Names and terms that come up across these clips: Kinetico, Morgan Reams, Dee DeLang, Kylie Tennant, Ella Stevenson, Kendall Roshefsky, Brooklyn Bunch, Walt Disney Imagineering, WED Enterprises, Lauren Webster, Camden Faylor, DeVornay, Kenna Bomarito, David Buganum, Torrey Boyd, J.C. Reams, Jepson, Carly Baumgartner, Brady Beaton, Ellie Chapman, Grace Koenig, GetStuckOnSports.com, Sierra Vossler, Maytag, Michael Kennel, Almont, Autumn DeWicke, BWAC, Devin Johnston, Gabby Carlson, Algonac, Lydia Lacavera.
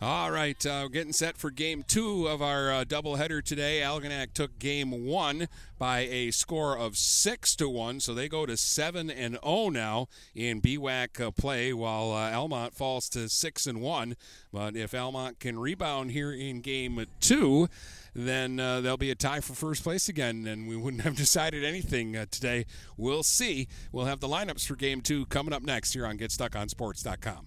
All right, getting set for game two of our doubleheader today. Algonac took game one by a score of 6-1, so they go to 7-0 now in BWAC play, while Almont falls to 6-1. But if Almont can rebound here in game two, then there'll be a tie for first place again, and we wouldn't have decided anything today. We'll see. We'll have the lineups for game two coming up next here on GetStuckOnSports.com.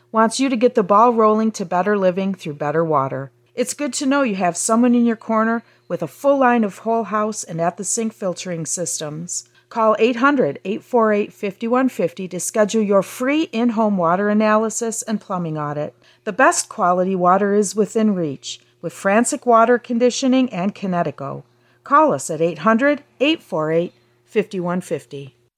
wants you to get the ball rolling to better living through better water. It's good to know you have someone in your corner with a full line of whole house and at-the-sink filtering systems. Call 800-848-5150 to schedule your free in-home water analysis and plumbing audit. The best quality water is within reach with Frantic Water Conditioning and Kinetico. Call us at 800-848-5150.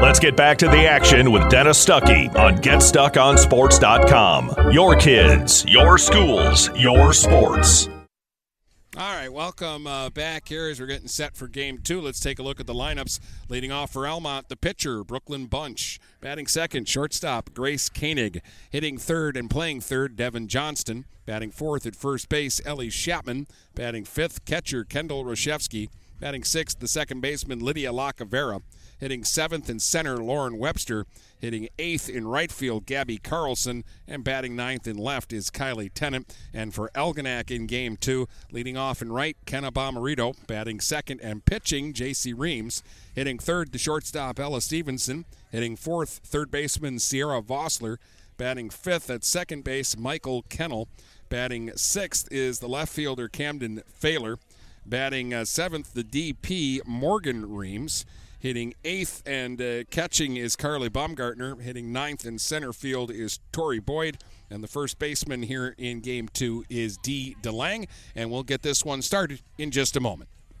Let's get back to the action with Dennis Stuckey on GetStuckOnSports.com. Your kids, your schools, your sports. All right, welcome back here as we're getting set for game two. Let's take a look at the lineups. Leading off for Almont, the pitcher, Brooklyn Bunch. Batting second, shortstop, Grace Koenig. Hitting third and playing third, Devin Johnston. Batting fourth at first base, Ellie Chapman. Batting fifth, catcher, Kendall Roshefsky. Batting sixth, the second baseman, Lydia Lacavera. Hitting seventh in center, Lauren Webster. Hitting eighth in right field, Gabby Carlson. And batting ninth in left is Kylie Tennant. And for Algonac in game two, leading off in right, Kenna Bomarito. Batting second and pitching, J.C. Reams. Hitting third, the shortstop, Ella Stevenson. Hitting fourth, third baseman, Sierra Vossler. Batting fifth at second base, Michael Kennel. Batting sixth is the left fielder, Camden Faylor. Batting seventh, the DP, Morgan Reams. Hitting eighth and catching is Carly Baumgartner. Hitting ninth in center field is Torrey Boyd. And the first baseman here in game two is Dee DeLang. And we'll get this one started in just a moment.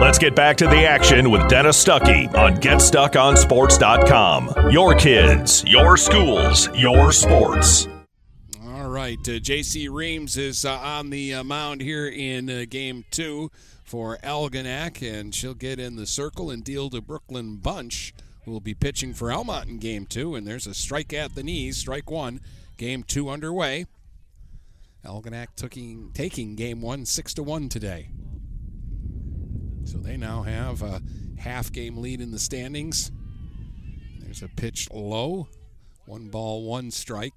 Let's get back to the action with Dennis Stuckey on GetStuckOnSports.com. Your kids, your schools, your sports. All right, J.C. Reams is on the mound here in Game 2 for Algonac, and she'll get in the circle and deal to Brooklyn Bunch, who will be pitching for Almont in Game 2, and there's a strike at the knees, strike one, Game 2 underway. Algonac taking Game 1 6-1 today. So they now have a half-game lead in the standings. There's a pitch low. 1-1 strike.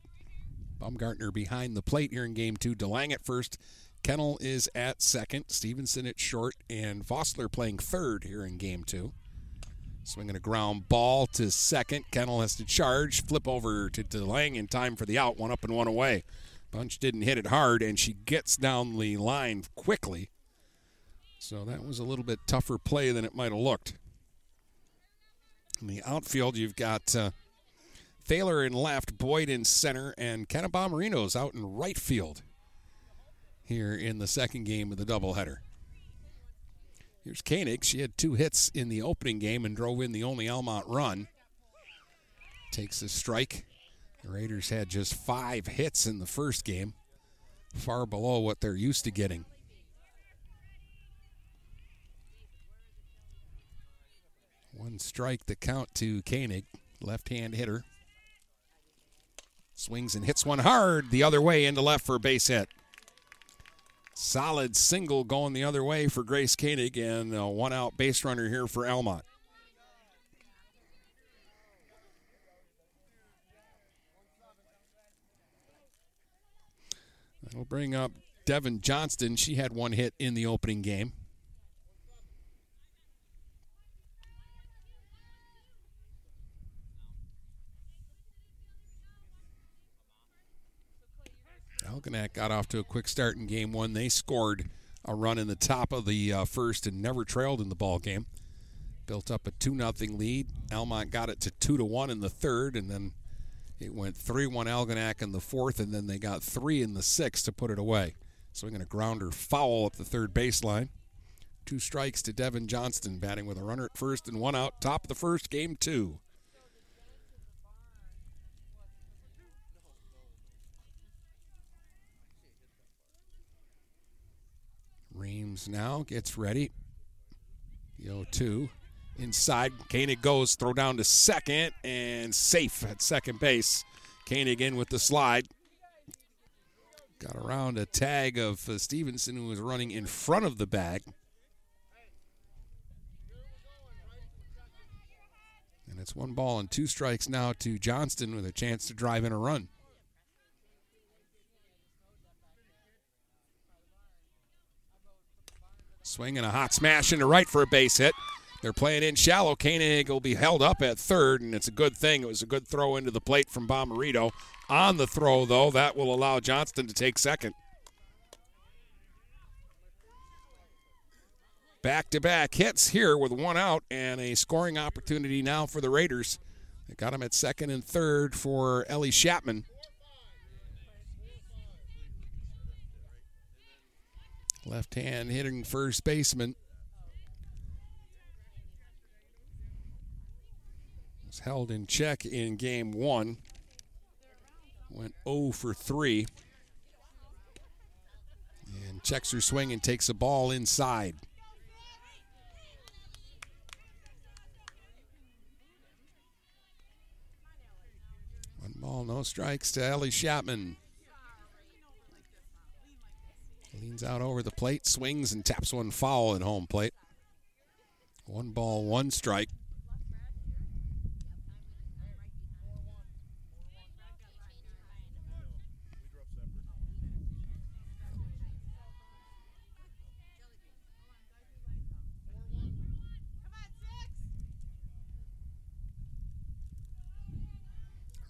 Baumgartner behind the plate here in Game 2. DeLang at first. Kennel is at second. Stevenson at short. And Vossler playing third here in Game 2. Swinging a ground ball to second. Kennel has to charge. Flip over to DeLang in time for the out. One up and one away. Bunch didn't hit it hard, and she gets down the line quickly. So that was a little bit tougher play than it might have looked. In the outfield, you've got Thaler in left, Boyd in center, and Kenna Bomarito's out in right field here in the second game of the doubleheader. Here's Koenig. She had 2 hits in the opening game and drove in the only Almont run. Takes a strike. The Raiders had just 5 hits in the first game, far below what they're used to getting. One strike, the count to Koenig, left-hand hitter. Swings and hits one hard the other way into left for a base hit. Solid single going the other way for Grace Koenig, and a one-out base runner here for Almont. That'll bring up Devin Johnston. She had 1 hit in the opening game. Algonac got off to a quick start in game one. They scored a run in the top of the first and never trailed in the ball game. Built up a 2-0 lead. Almont got it to 2-1 in the third, and then it went 3-1 Algonac in the fourth, and then they got 3 in the sixth to put it away. So we're going to grounder foul up the third baseline. 2 strikes to Devin Johnston, batting with a runner at first and 1 out. Top of the first, game 2. Reams now gets ready. The 0-2. Inside, Koenig goes, throw down to second, and safe at second base. Koenig in with the slide. Got around a tag of Stevenson, who was running in front of the bag. And it's 1 ball and 2 strikes now to Johnston with a chance to drive in a run. Swing and a hot smash into right for a base hit. They're playing in shallow. Koenig will be held up at third, and it's a good thing. It was a good throw into the plate from Bomarito. On the throw, though, that will allow Johnston to take second. Back-to-back hits here with 1 out and a scoring opportunity now for the Raiders. They got him at second and third for Ellie Chapman. Left hand hitting first baseman. Was held in check in game 1. Went 0 for 3. And checks her swing and takes a ball inside. One ball, no strikes to Ellie Chapman. Leans out over the plate, swings, and taps one foul at home plate. 1 ball, 1 strike.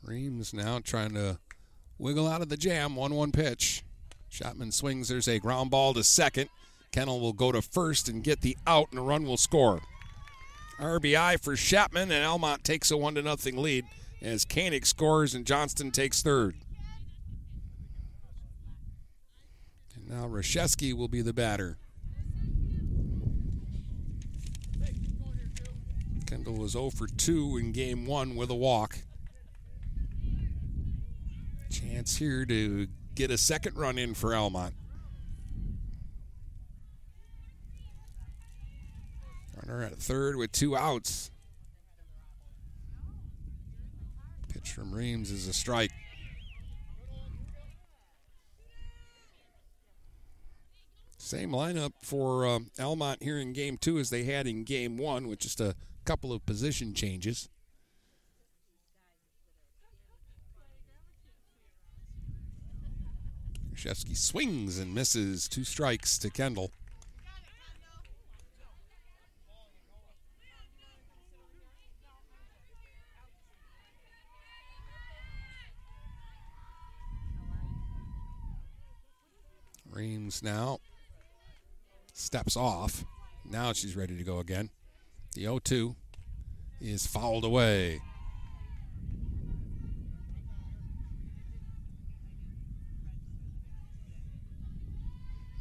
Reams now trying to wiggle out of the jam. 1-1 pitch. Chapman swings. There's a ground ball to second. Kennel will go to first and get the out, and a run will score. RBI for Chapman, and Almont takes a 1-0 lead as Koenig scores and Johnston takes third. And now Roshefsky will be the batter. Kendall was 0 for 2 in game 1 with a walk. Chance here to get a second run in for Almont. Runner at third with 2 outs. Pitch from Reams is a strike. Same lineup for Almont here in game 2 as they had in game 1 with just a couple of position changes. Roshefsky swings and misses. 2 strikes to Kendall. Reams now steps off. Now she's ready to go again. The 0-2 is fouled away.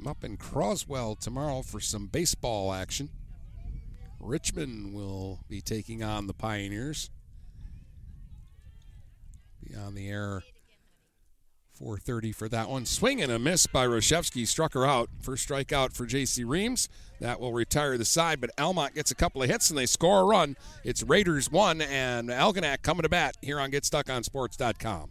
I'm up in Croswell tomorrow for some baseball action. Richmond will be taking on the Pioneers. Be on the air 4:30 for that one. Swing and a miss by Roshefsky. Struck her out. First strikeout for J.C. Reams. That will retire the side, but Almont gets a couple of hits and they score a run. It's Raiders 1 and Algonac coming to bat here on GetStuckOnSports.com.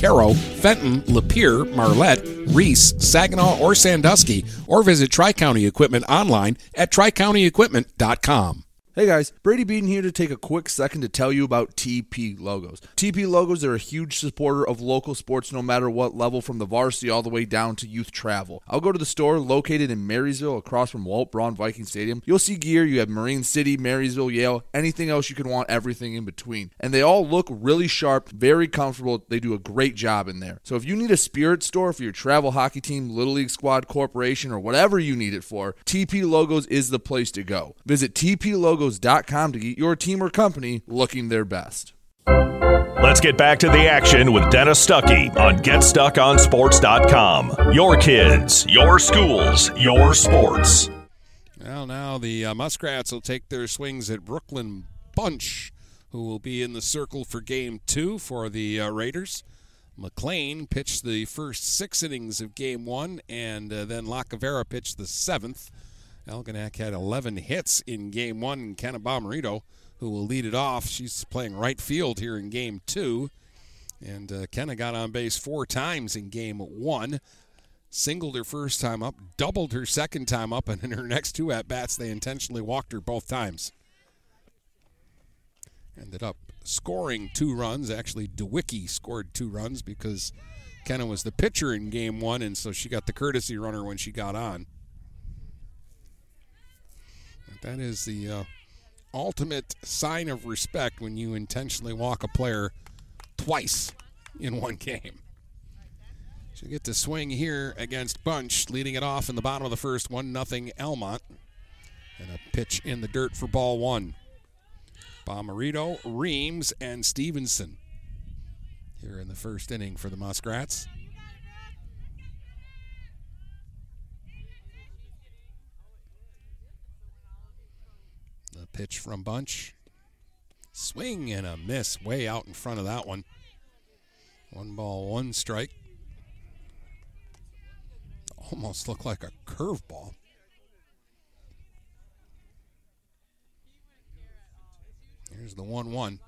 Caro, Fenton, Lapeer, Marlette, Reese, Saginaw, or Sandusky, or visit Tri-County Equipment online at tricountyequipment.com. Hey guys, Brady Beaton here to take a quick second to tell you about TP Logos. TP Logos are a huge supporter of local sports no matter what level, from the varsity all the way down to youth travel. I'll go to the store located in Marysville across from Walt Braun Viking Stadium. You'll see gear. You have Marine City, Marysville, Yale, anything else you can want, everything in between. And they all look really sharp, very comfortable. They do a great job in there. So if you need a spirit store for your travel hockey team, Little League squad, corporation, or whatever you need it for, TP Logos is the place to go. Visit TP Logos.com to get your team or company looking their best. Let's get back to the action with Dennis Stuckey on GetStuckOnSports.com. Your kids, your schools, your sports. Well, now the Muskrats will take their swings at Brooklyn Bunch, who will be in the circle for Game 2 for the Raiders. McLean pitched the first 6 innings of Game 1, and then Lacavera pitched the 7th. Algonac had 11 hits in Game 1, and Kenna Bomarito, who will lead it off. She's playing right field here in Game 2. And Kenna got on base 4 times in Game 1. Singled her first time up, doubled her second time up, and in her next 2 at-bats, they intentionally walked her both times. Ended up scoring 2 runs. Actually, DeWicke scored 2 runs because Kenna was the pitcher in Game 1, and so she got the courtesy runner when she got on. That is the ultimate sign of respect when you intentionally walk a player twice in one game. She'll get to swing here against Bunch, leading it off in the bottom of the first, 1-0 Almont. And a pitch in the dirt for ball 1. Bomarito, Reams, and Stevenson here in the first inning for the Muskrats. The pitch from Bunch. Swing and a miss way out in front of that one. 1-1 strike. Almost looked like a curveball. Here's the 1-1.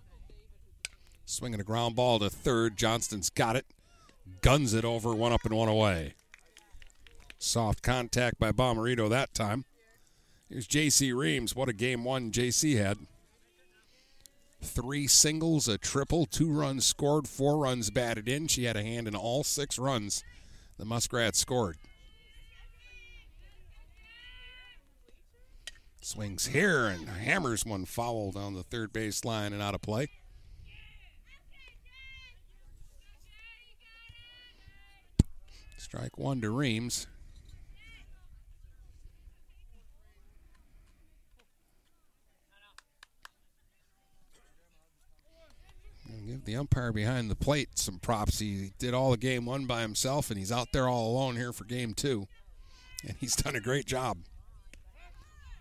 Swinging a ground ball to third. Johnston's got it. Guns it over, 1 up and 1 away. Soft contact by Bomarito that time. Here's J.C. Reams. What a Game 1 J.C. had. 3 singles, a triple, 2 runs scored, 4 runs batted in. She had a hand in all 6 runs the Muskrats scored. Swings here and hammers one foul down the third base line and out of play. Strike 1 to Reams. Give the umpire behind the plate some props. He did all of Game 1 by himself, and he's out there all alone here for Game 2. And he's done a great job.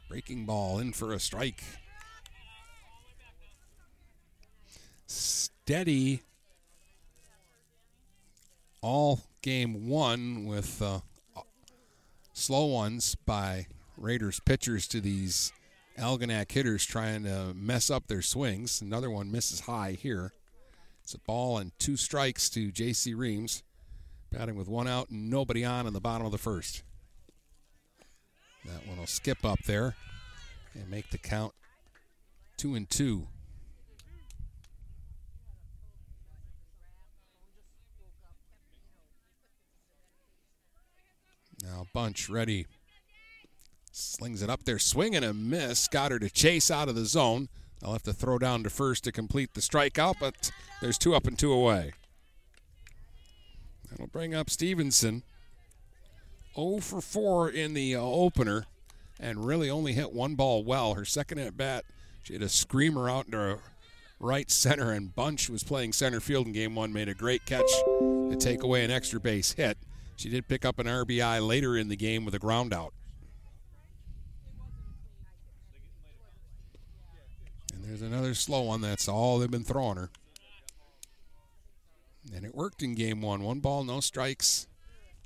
Breaking ball in for a strike. Steady all Game 1 with slow ones by Raiders pitchers to these Algonac hitters trying to mess up their swings. Another one misses high here. It's a ball and 2 strikes to J.C. Reams, batting with 1 out and nobody on in the bottom of the first. That one will skip up there and make the count 2-2. Now Bunch ready. Slings it up there, swing and a miss. Got her to chase out of the zone. They'll have to throw down to first to complete the strikeout, but there's 2 up and 2 away. That'll bring up Stevenson. 0 for 4 in the opener and really only hit 1 ball well. Her second at bat, she had a screamer out into right center, and Bunch was playing center field in Game 1, made a great catch to take away an extra base hit. She did pick up an RBI later in the game with a ground out. There's another slow one. That's all they've been throwing her. And it worked in Game 1. 1 ball, no strikes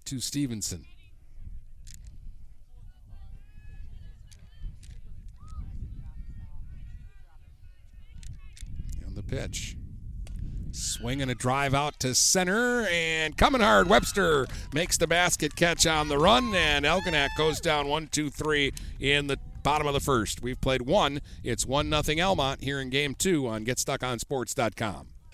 to Stevenson. And the pitch. Swinging a drive out to center, and coming hard, Webster makes the basket catch on the run, and Algonac goes down 1-2-3 in the bottom of the first. We've played one. It's 1-0 Almont here in game two on GetStuckOnSports.com.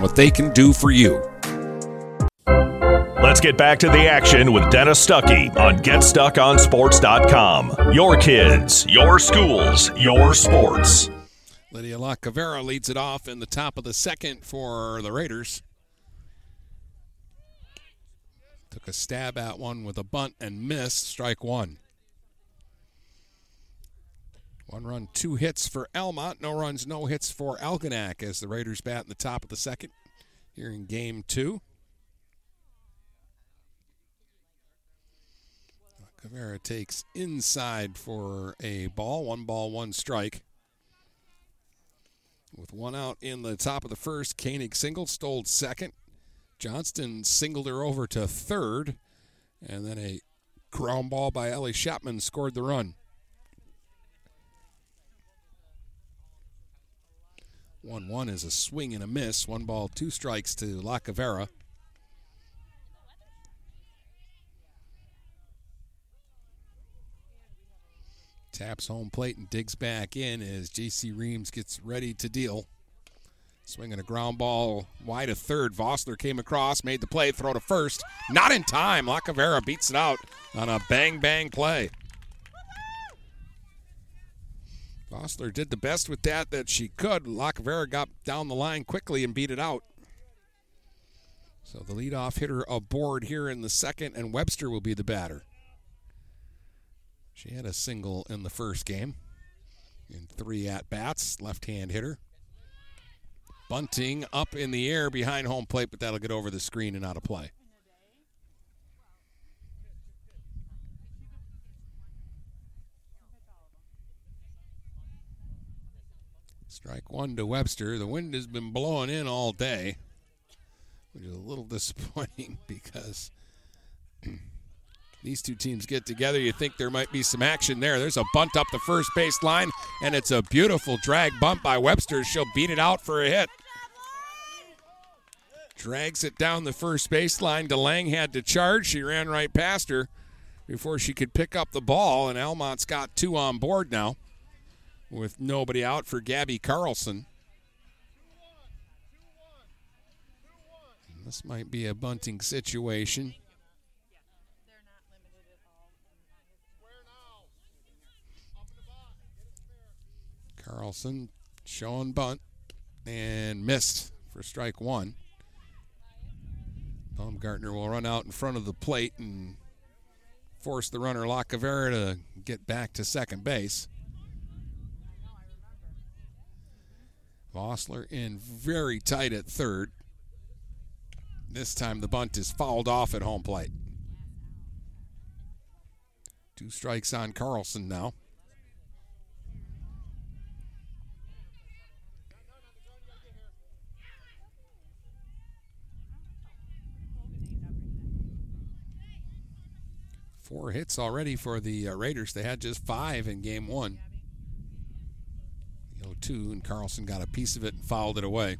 what they can do for you. Let's get back to the action with Dennis Stuckey on GetStuckOnSports.com. Your kids, your schools, your sports. Lydia Lacavera leads it off in the top of the second for the Raiders. Took a stab at one with a bunt and missed. Strike one. One run, two hits for Almont. No runs, no hits for Algonac as the Raiders bat in the top of the second here in game two. Cavera takes inside for a ball, one strike. With one out in the top of the first, Koenig singled, stole second. Johnston singled her over to third. And then a ground ball by Ellie Chapman scored the run. 1-1 is a swing and a miss. 1 ball, 2 strikes to Lacavera. Taps home plate and digs back in as J.C. Reams gets ready to deal. Swinging a ground ball wide of third. Vossler came across, made the play, throw to first. Not in time. Lacavera beats it out on a bang-bang play. Vossler did the best with that she could. Lacavera got down the line quickly and beat it out. So the leadoff hitter aboard here in the second, and Webster will be the batter. She had a single in the first game. In 3 at-bats, left-hand hitter. Bunting up in the air behind home plate, but that'll get over the screen and out of play. Strike one to Webster. The wind has been blowing in all day, which is a little disappointing because these two teams get together. You think there might be some action there. There's a bunt up the first baseline, and it's a beautiful drag bunt by Webster. She'll beat it out for a hit. Drags it down the first baseline. DeLang had to charge. She ran right past her before she could pick up the ball, and Almont's got 2 on board now, with nobody out for Gabby Carlson. And this might be a bunting situation. Carlson showing bunt and missed for strike one. Baumgartner will run out in front of the plate and force the runner Lacavera to get back to second base. Vossler in very tight at third. This time the bunt is fouled off at home plate. 2 strikes on Carlson now. Four hits already for the Raiders. They had just 5 in game one. 0-2, and Carlson got a piece of it and fouled it away.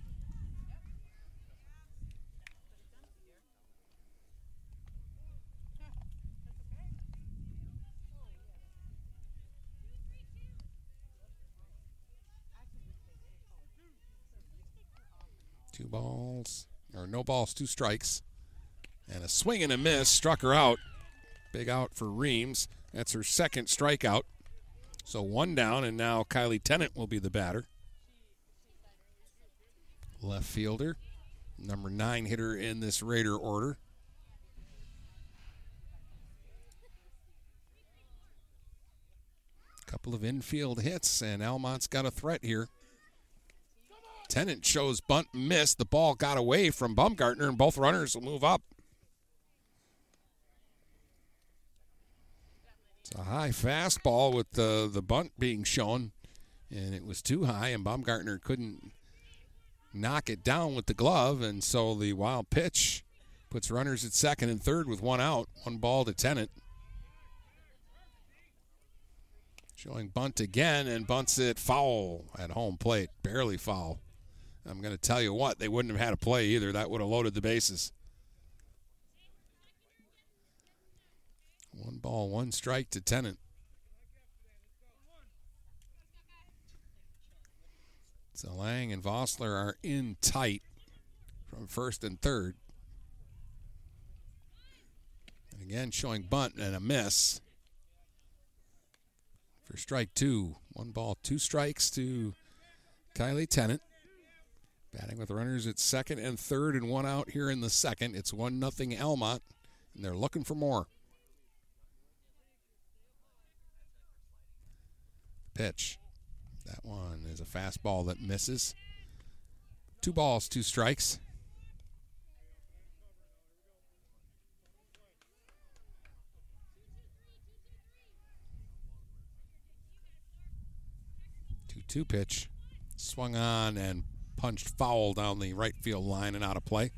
Two balls, or no balls, two strikes. And a swing and a miss, struck her out. Big out for Reams. That's her second strikeout. So one down, and now Kylie Tennant will be the batter. Left fielder, number 9 hitter in this Raider order. Couple of infield hits, and Almont's got a threat here. Tennant shows bunt miss. The ball got away from Baumgartner, and both runners will move up. It's a high fastball with the bunt being shown, and it was too high, and Baumgartner couldn't knock it down with the glove, and so the wild pitch puts runners at second and third with one out, one ball to Tennant. Showing bunt again, and bunts it foul at home plate. Barely foul. I'm going to tell you what, they wouldn't have had a play either. That would have loaded the bases. One ball, one strike to Tennant. DeLang and Vossler are in tight from first and third. And again, showing bunt and a miss. For strike two, one ball, two strikes to Kylie Tennant. Batting with runners at second and third and one out here in the second. It's 1-0 Almont, and they're looking for more. Pitch. That one is a fastball that misses. Two balls, two strikes. Two pitch, swung on and punched foul down the right field line and out of play.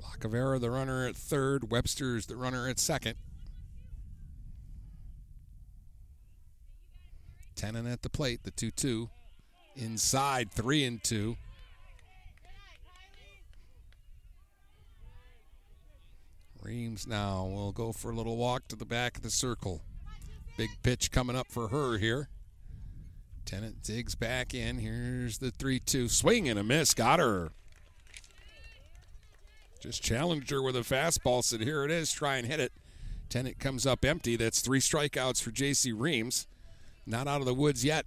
Lacavera the runner at third, Webster's the runner at second. Tennant at the plate, the 2-2. Inside, 3-2. Reams now will go for a little walk to the back of the circle. Big pitch coming up for her here. Tennant digs back in. Here's the 3-2. Swing and a miss. Got her. Just challenged her with a fastball. Said, here it is. Try and hit it. Tennant comes up empty. That's 3 strikeouts for J.C. Reams. Not out of the woods yet.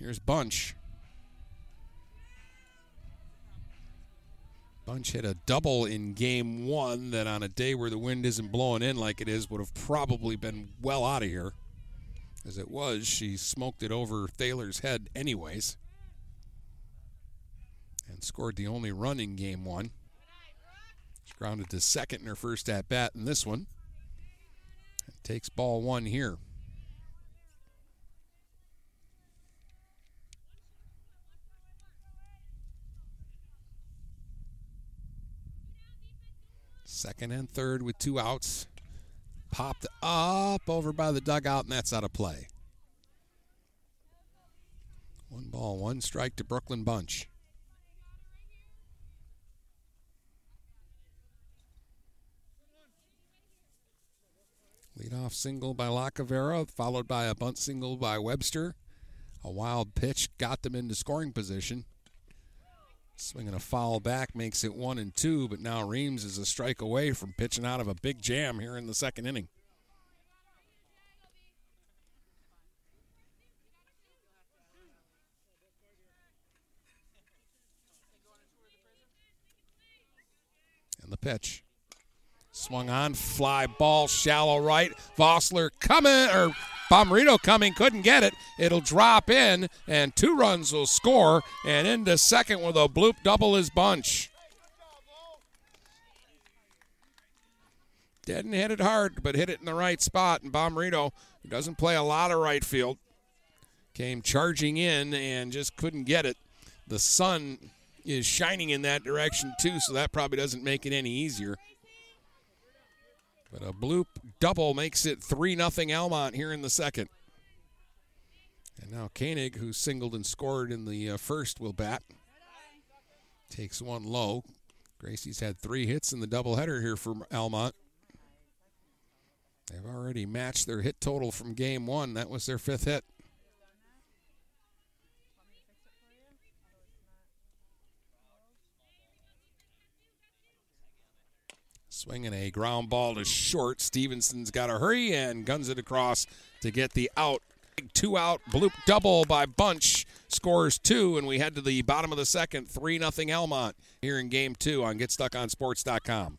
Here's Bunch. Bunch hit a double in game one that on a day where the wind isn't blowing in like it is would have probably been well out of here. As it was, she smoked it over Thaler's head anyways and scored the only run in game one. She grounded to second in her first at-bat in this one. And takes ball one here. Second and third with two outs. Popped up over by the dugout, and that's out of play. One ball, one strike to Brooklyn Bunch. Leadoff single by Lacavera, followed by a bunt single by Webster. A wild pitch got them into scoring position. Swinging a foul back makes it 1-2, but now Reams is a strike away from pitching out of a big jam here in the second inning. And the pitch. Swung on, fly ball, shallow right. Vossler coming, or Bomarito coming, couldn't get it. It'll drop in, and 2 runs will score, and into second with a bloop double is Bunch. Didn't hit it hard, but hit it in the right spot, and Bomarito, who doesn't play a lot of right field, came charging in and just couldn't get it. The sun is shining in that direction, too, so that probably doesn't make it any easier. But a bloop double makes it 3-0 Almont here in the second. And now Koenig, who singled and scored in the first, will bat. Takes one low. Gracie's had 3 hits in the doubleheader here for Almont. They've already matched their hit total from game one. That was their 5th hit. Swinging a ground ball to short. Stevenson's got to hurry and guns it across to get the out. Two out, bloop double by Bunch. Scores two, and we head to the bottom of the second. 3-0 Almont here in game two on GetStuckOnSports.com.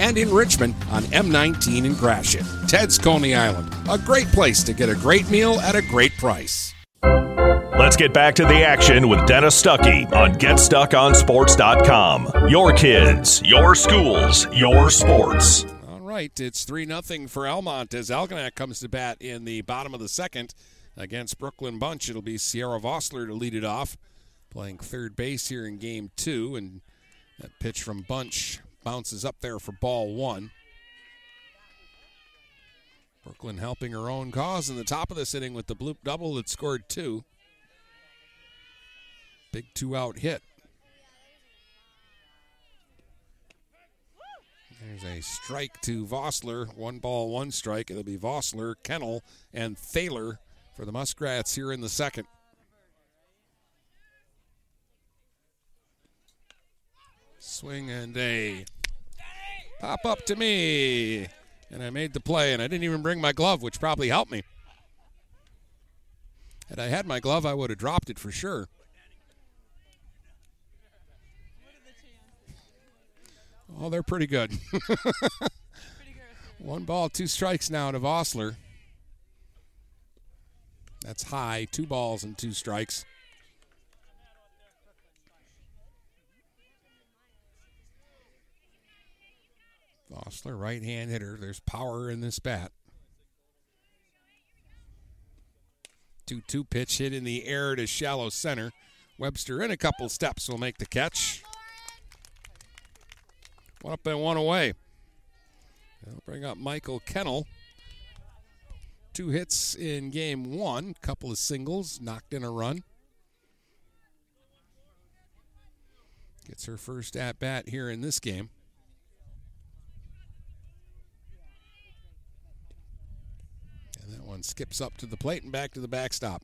and in Richmond on M19 in Gratiot. Ted's Coney Island, a great place to get a great meal at a great price. Let's get back to the action with Dennis Stuckey on GetStuckOnSports.com. Your kids, your schools, your sports. All right, it's 3-0 for Almont as Algonac comes to bat in the bottom of the second against Brooklyn Bunch. It'll be Sierra Vossler to lead it off, playing third base here in game two, and that pitch from Bunch bounces up there for ball one. Brooklyn helping her own cause in the top of this inning with the bloop double that scored two. Big two-out hit. There's a strike to Vossler. 1-1 strike. It'll be Vossler, Kennel, and Thaler for the Muskrats here in the second. Swing and a pop up to me. And I made the play, and I didn't even bring my glove, which probably helped me. Had I had my glove, I would have dropped it for sure. Oh, they're pretty good. 1-2 strikes now to Vossler. That's high. 2-2 strikes. Vossler, right-hand hitter. There's power in this bat. 2-2 pitch hit in the air to shallow center. Webster in a couple steps will make the catch. One up and one away. They'll bring up Michael Kennel. 2 hits in game one. Couple of singles. Knocked in a run. Gets her first at-bat here in this game. And that one skips up to the plate and back to the backstop.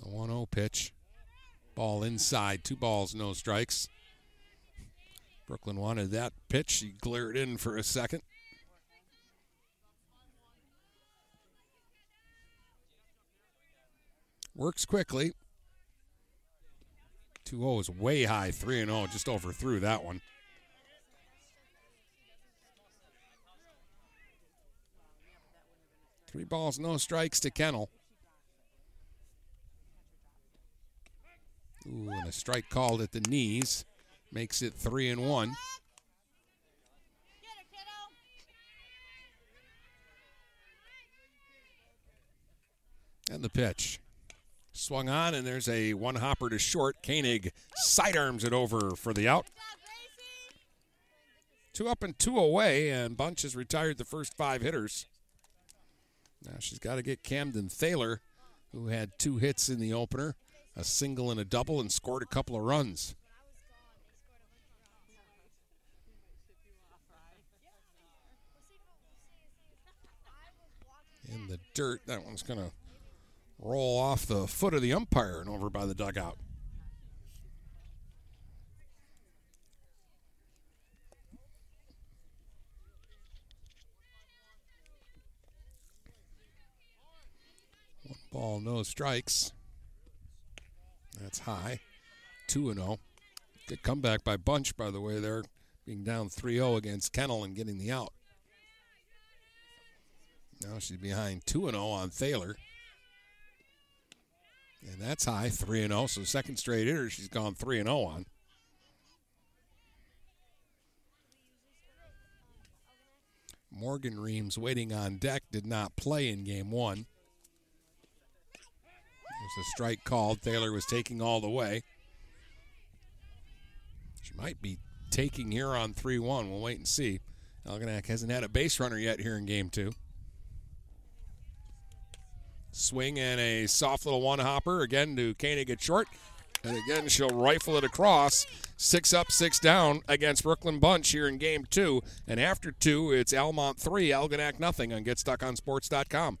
The 1-0 pitch. Ball inside. 2-0 strikes. Brooklyn wanted that pitch. She glared in for a second. Works quickly. 2-0 is way high. 3-0 just overthrew that one. Three balls, no strikes to Kennel. Ooh, and a strike called at the knees. Makes it 3-1. And the pitch. Swung on, and there's a one-hopper to short. Koenig sidearms it over for the out. 2-2, and Bunch has retired the first 5 hitters. Now she's got to get Camden Faylor, who had 2 hits in the opener, a single and a double, and scored a couple of runs. In the dirt, that one's going to roll off the foot of the umpire and over by the dugout. Ball, no strikes. That's high. 2-0. Good comeback by Bunch, by the way. They're being down 3-0 against Kennel and getting the out. Now she's behind 2-0 on Thaler. And that's high, 3-0. So second straight hitter she's gone 3-0 on. Morgan Reams waiting on deck, did not play in game one. There's a strike called. Thaler was taking all the way. She might be taking here on 3-1. We'll wait and see. Algonac hasn't had a base runner yet here in game two. Swing and a soft little one-hopper again to Koenig at short. And again, she'll rifle it across. 6 up, 6 down against Brooklyn Bunch here in game two. And after two, it's Almont 3, Algonac nothing on GetStuckOnSports.com.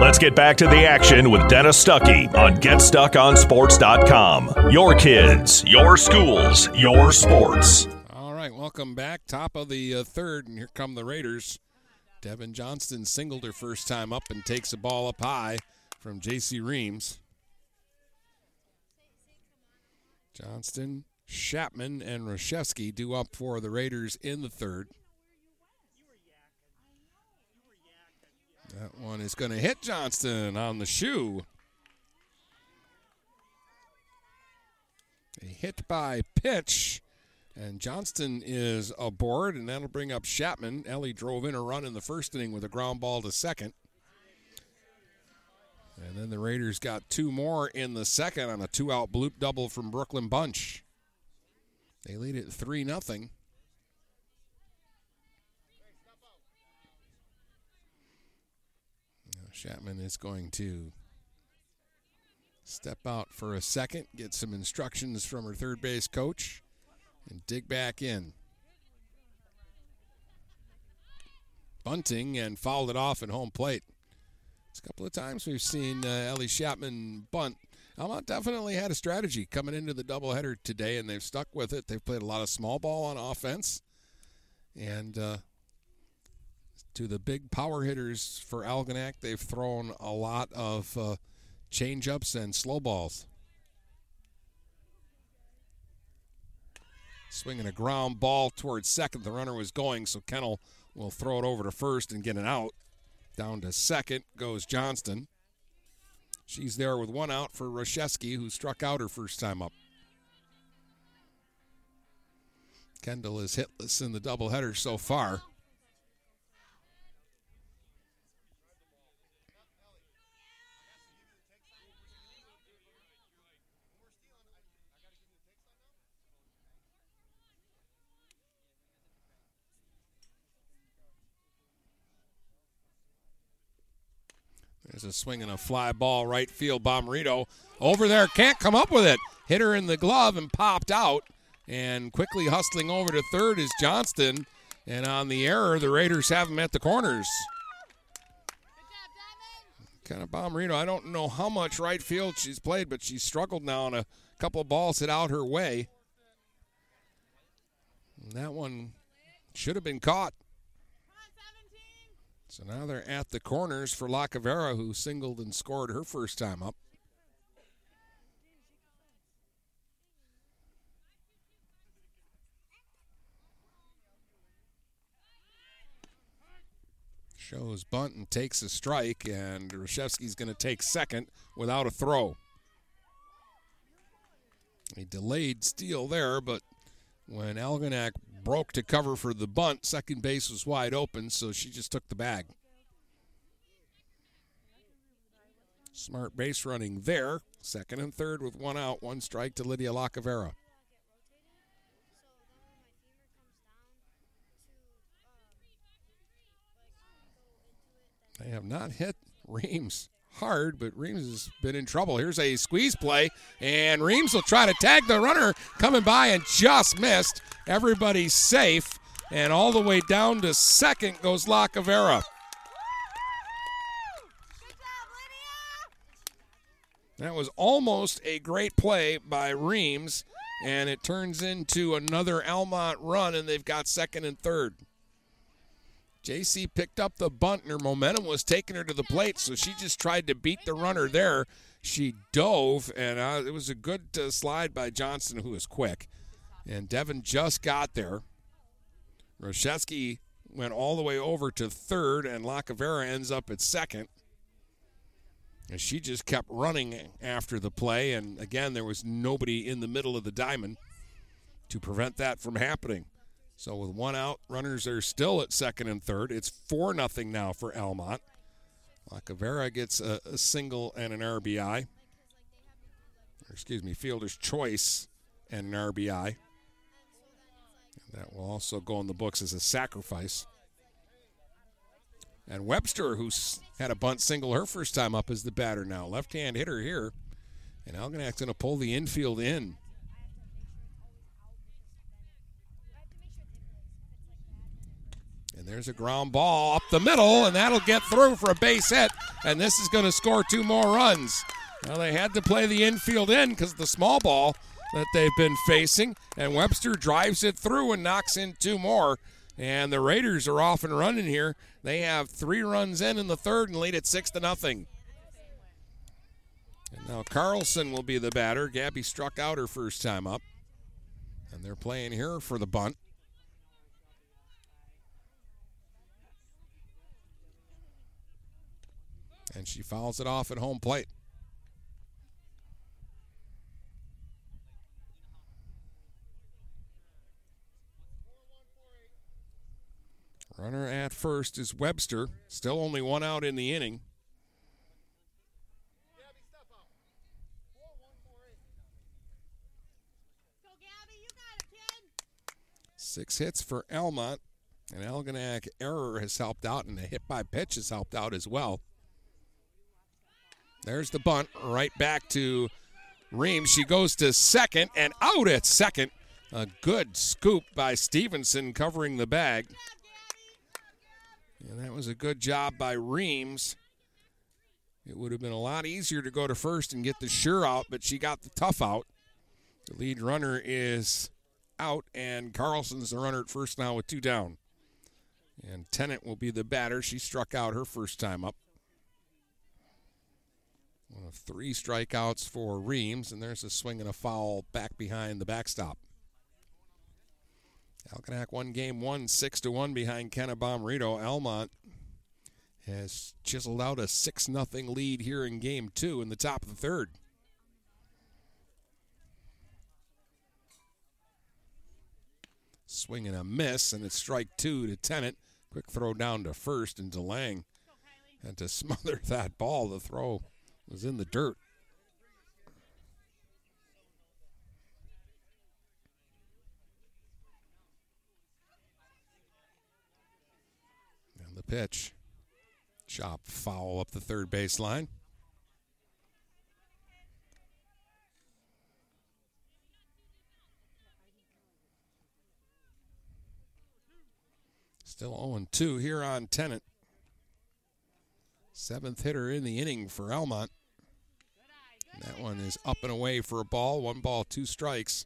Let's get back to the action with Dennis Stuckey on GetStuckOnSports.com. Your kids, your schools, your sports. All right, welcome back. Top of the third, and here come the Raiders. Devin Johnston singled her first time up and takes the ball up high from J.C. Reams. Johnston, Chapman, and Roshefsky due up for the Raiders in the third. That one is going to hit Johnston on the shoe. A hit by pitch. And Johnston is aboard, and that'll bring up Chapman. Ellie drove in a run in the first inning with a ground ball to second. And then the Raiders got two more in the second on a two-out bloop double from Brooklyn Bunch. They lead it 3-0. Now Chapman is going to step out for a second, get some instructions from her third base coach, and dig back in. Bunting and fouled it off at home plate. It's a couple of times we've seen Ellie Chapman bunt. Almont definitely had a strategy coming into the doubleheader today, and they've stuck with it. They've played a lot of small ball on offense. And to the big power hitters for Algonac, they've thrown a lot of change-ups and slow balls. Swinging a ground ball towards second. The runner was going, so Kennel will throw it over to first and get an out. Down to second goes Johnston. She's there with one out for Roshefsky, who struck out her first time up. Kendall is hitless in the doubleheader so far. There's a swing and a fly ball right field. Bomarito over there, can't come up with it. Hit her in the glove and popped out. And quickly hustling over to third is Johnston. And on the error, the Raiders have him at the corners. Kind of Bomarito, I don't know how much right field she's played, but she's struggled now on a couple of balls hit out her way. And that one should have been caught. So now they're at the corners for Lacavera, who singled and scored her first time up. Shows bunt and takes a strike, and Roshefsky's going to take second without a throw. A delayed steal there, but when Algonac broke to cover for the bunt, second base was wide open, so she just took the bag. Smart base running there. Second and third with one out, one strike to Lydia Lacavera. They have not hit Reams hard, but Reams has been in trouble. Here's a squeeze play, and Reams will try to tag the runner coming by and just missed. Everybody's safe, and all the way down to second goes Lacavera. That was almost a great play by Reams, and it turns into another Almont run, and they've got second and third. J.C. picked up the bunt, and her momentum was taking her to the plate, so she just tried to beat the runner there. She dove, and it was a good slide by Johnston, who was quick. And Devin just got there. Roshefsky went all the way over to third, and Lacavera ends up at second. And she just kept running after the play, and again, there was nobody in the middle of the diamond to prevent that from happening. So with one out, runners are still at second and third. It's 4-0 now for Almont. Lacavera gets a single and an RBI. Fielder's choice and an RBI. And that will also go in the books as a sacrifice. And Webster, who's had a bunt single her first time up, is the batter now. Left-hand hitter here. And Algonac's going to pull the infield in. And there's a ground ball up the middle, and that'll get through for a base hit. And this is going to score two more runs. Well, they had to play the infield in because of the small ball that they've been facing. And Webster drives it through and knocks in two more. And the Raiders are off and running here. They have three runs in the third and lead at 6-0. And now Carlson will be the batter. Gabby struck out her first time up. And they're playing here for the bunt. And she fouls it off at home plate. Runner at first is Webster. Still only one out in the inning. Six hits for Almont. An Algonac error has helped out, and a hit by pitch has helped out as well. There's the bunt right back to Reams. She goes to second and out at second. A good scoop by Stevenson covering the bag. And that was a good job by Reams. It would have been a lot easier to go to first and get the sure out, but she got the tough out. The lead runner is out, and Carlson's the runner at first now with two down. And Tennant will be the batter. She struck out her first time up. One of three strikeouts for Reams, and there's a swing and a foul back behind the backstop. Algonac won game one, 6-1 behind Kenna Bomarito. Almont has chiseled out a 6-0 lead here in game two in the top of the third. Swing and a miss, and it's strike two to Tennant. Quick throw down to first, and DeLang had to smother that ball. The throw was in the dirt. And the pitch. Chop foul up the third baseline. Still 0-2 here on Tennant. Seventh hitter in the inning for Almont. That one is up and away for a ball. 1 ball, 2 strikes.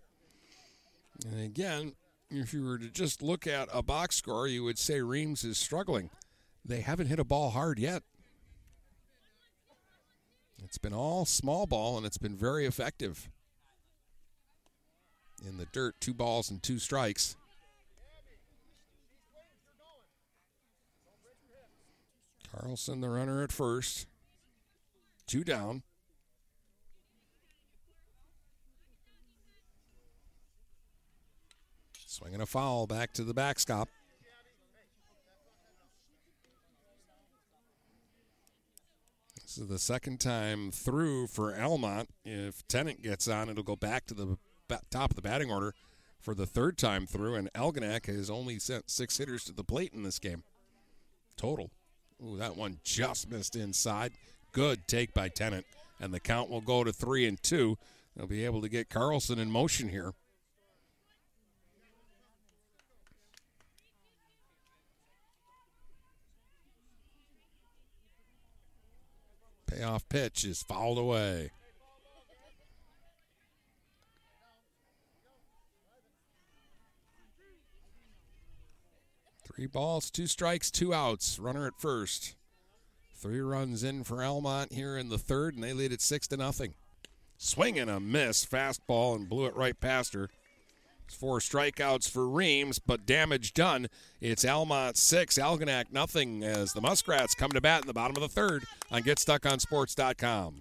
And again, if you were to just look at a box score, you would say Reams is struggling. They haven't hit a ball hard yet. It's been all small ball, and it's been very effective. In the dirt, 2 balls and 2 strikes. Carlson, the runner at first. Two down. Swinging a foul back to the backstop. This is the second time through for Almont. If Tennant gets on, it'll go back to the top of the batting order for the third time through, and Algonac has only sent six hitters to the plate in this game. Total. Ooh, that one just missed inside. Good take by Tennant, and the count will go to 3-2. They'll be able to get Carlson in motion here. Payoff pitch is fouled away. Three balls, two strikes, two outs. Runner at first. 3 runs in for Almont here in the third, and they lead it 6-0. Swing and a miss. Fastball and blew it right past her. 4 strikeouts for Reams, but damage done. It's Almont 6, Algonac 0 as the Muskrats come to bat in the bottom of the third on GetStuckOnSports.com.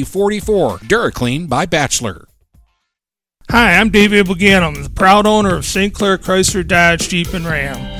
DuraClean by Bachelor. Hi, I'm David Buganum, the proud owner of St. Clair Chrysler Dodge Jeep and Ram.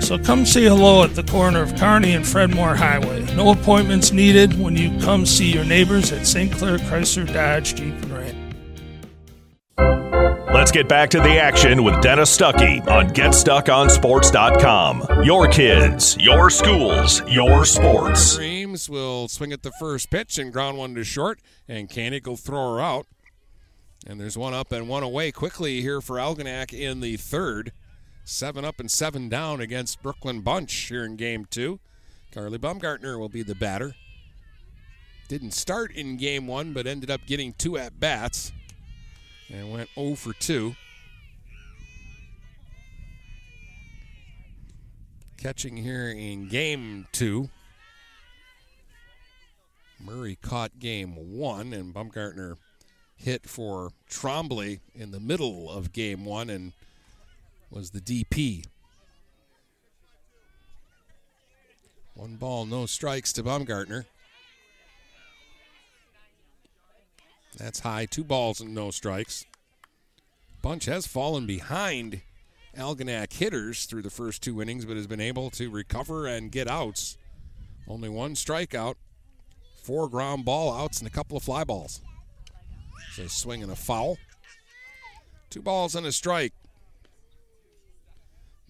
So come say hello at the corner of Kearney and Fredmore Highway. No appointments needed when you come see your neighbors at St. Clair Chrysler Dodge Jeep and Ram. Let's get back to the action with Dennis Stuckey on GetStuckOnSports.com. Your kids, your schools, your sports. Reams will swing at the first pitch and ground one to short, and Koenig will throw her out. And there's one up and one away quickly here for Algonac in the third. 7 up and 7 down against Brooklyn Bunch here in game 2. Carly Baumgartner will be the batter. Didn't start in game 1, but ended up getting 2 at-bats. And went 0 for 2. Catching here in game 2. Murray caught game 1, and Baumgartner hit for Trombley in the middle of game 1 and was the DP. 1 ball, no strikes to Baumgartner. That's high. 2 balls and no strikes. Bunch has fallen behind Algonac hitters through the first 2 innings, but has been able to recover and get outs. Only 1 strikeout, 4 ground ball outs, and a couple of fly balls. So swing and a foul. 2 balls and a strike.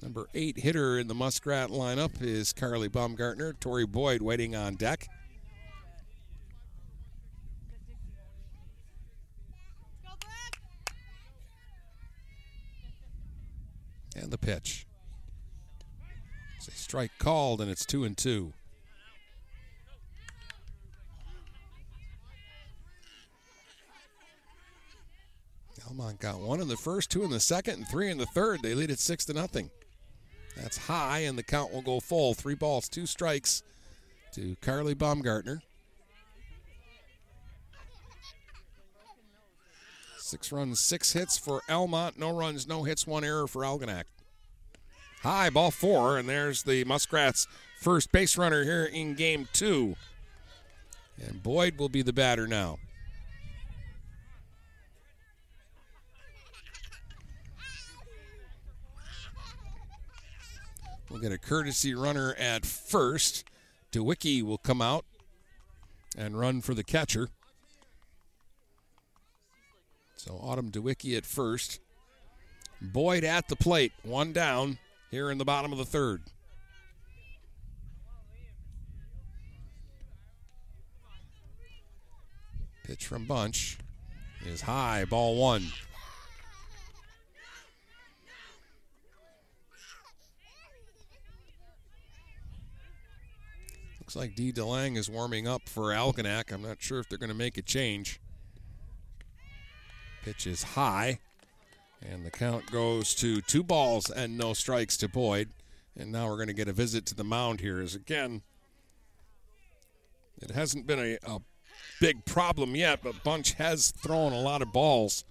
Number 8 hitter in the Muskrat lineup is Carly Baumgartner. Torrey Boyd waiting on deck. And the pitch. It's a strike called, and it's 2-2. Almont got 1 in the first, 2 in the second, and 3 in the third. They lead it 6-0. That's high, and the count will go full. 3 balls, 2 strikes to Carly Baumgartner. 6 runs, 6 hits for Almont. No runs, no hits, 1 error for Algonac. High, ball 4, and there's the Muskrats' first base runner here in game 2. And Boyd will be the batter now. We'll get a courtesy runner at first. DeWicke will come out and run for the catcher. So Autumn DeWicke at first. Boyd at the plate, one down here in the bottom of the third. Pitch from Bunch is high, ball one. Looks like Dee DeLang is warming up for Algonac. I'm not sure if they're going to make a change. Pitch is high, and the count goes to 2 balls and no strikes to Boyd. And now we're going to get a visit to the mound here. As again, it hasn't been a big problem yet, but Bunch has thrown a lot of balls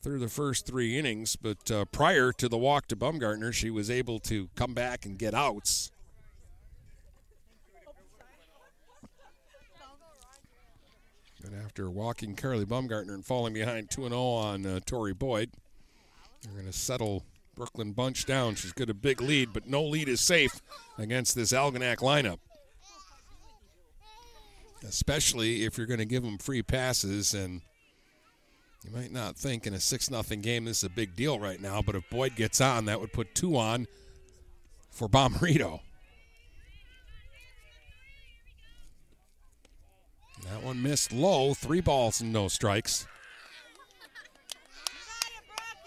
through the first 3 innings. But prior to the walk to Baumgartner, she was able to come back and get outs. And after walking Carly Baumgartner and falling behind 2-0 on Torrey Boyd, they're going to settle Brooklyn Bunch down. She's got a big lead, but no lead is safe against this Algonac lineup, especially if you're going to give them free passes. And you might not think in a 6-0 game this is a big deal right now, but if Boyd gets on, that would put 2 on for Bomarito. That one missed low, 3 balls and no strikes. You got it,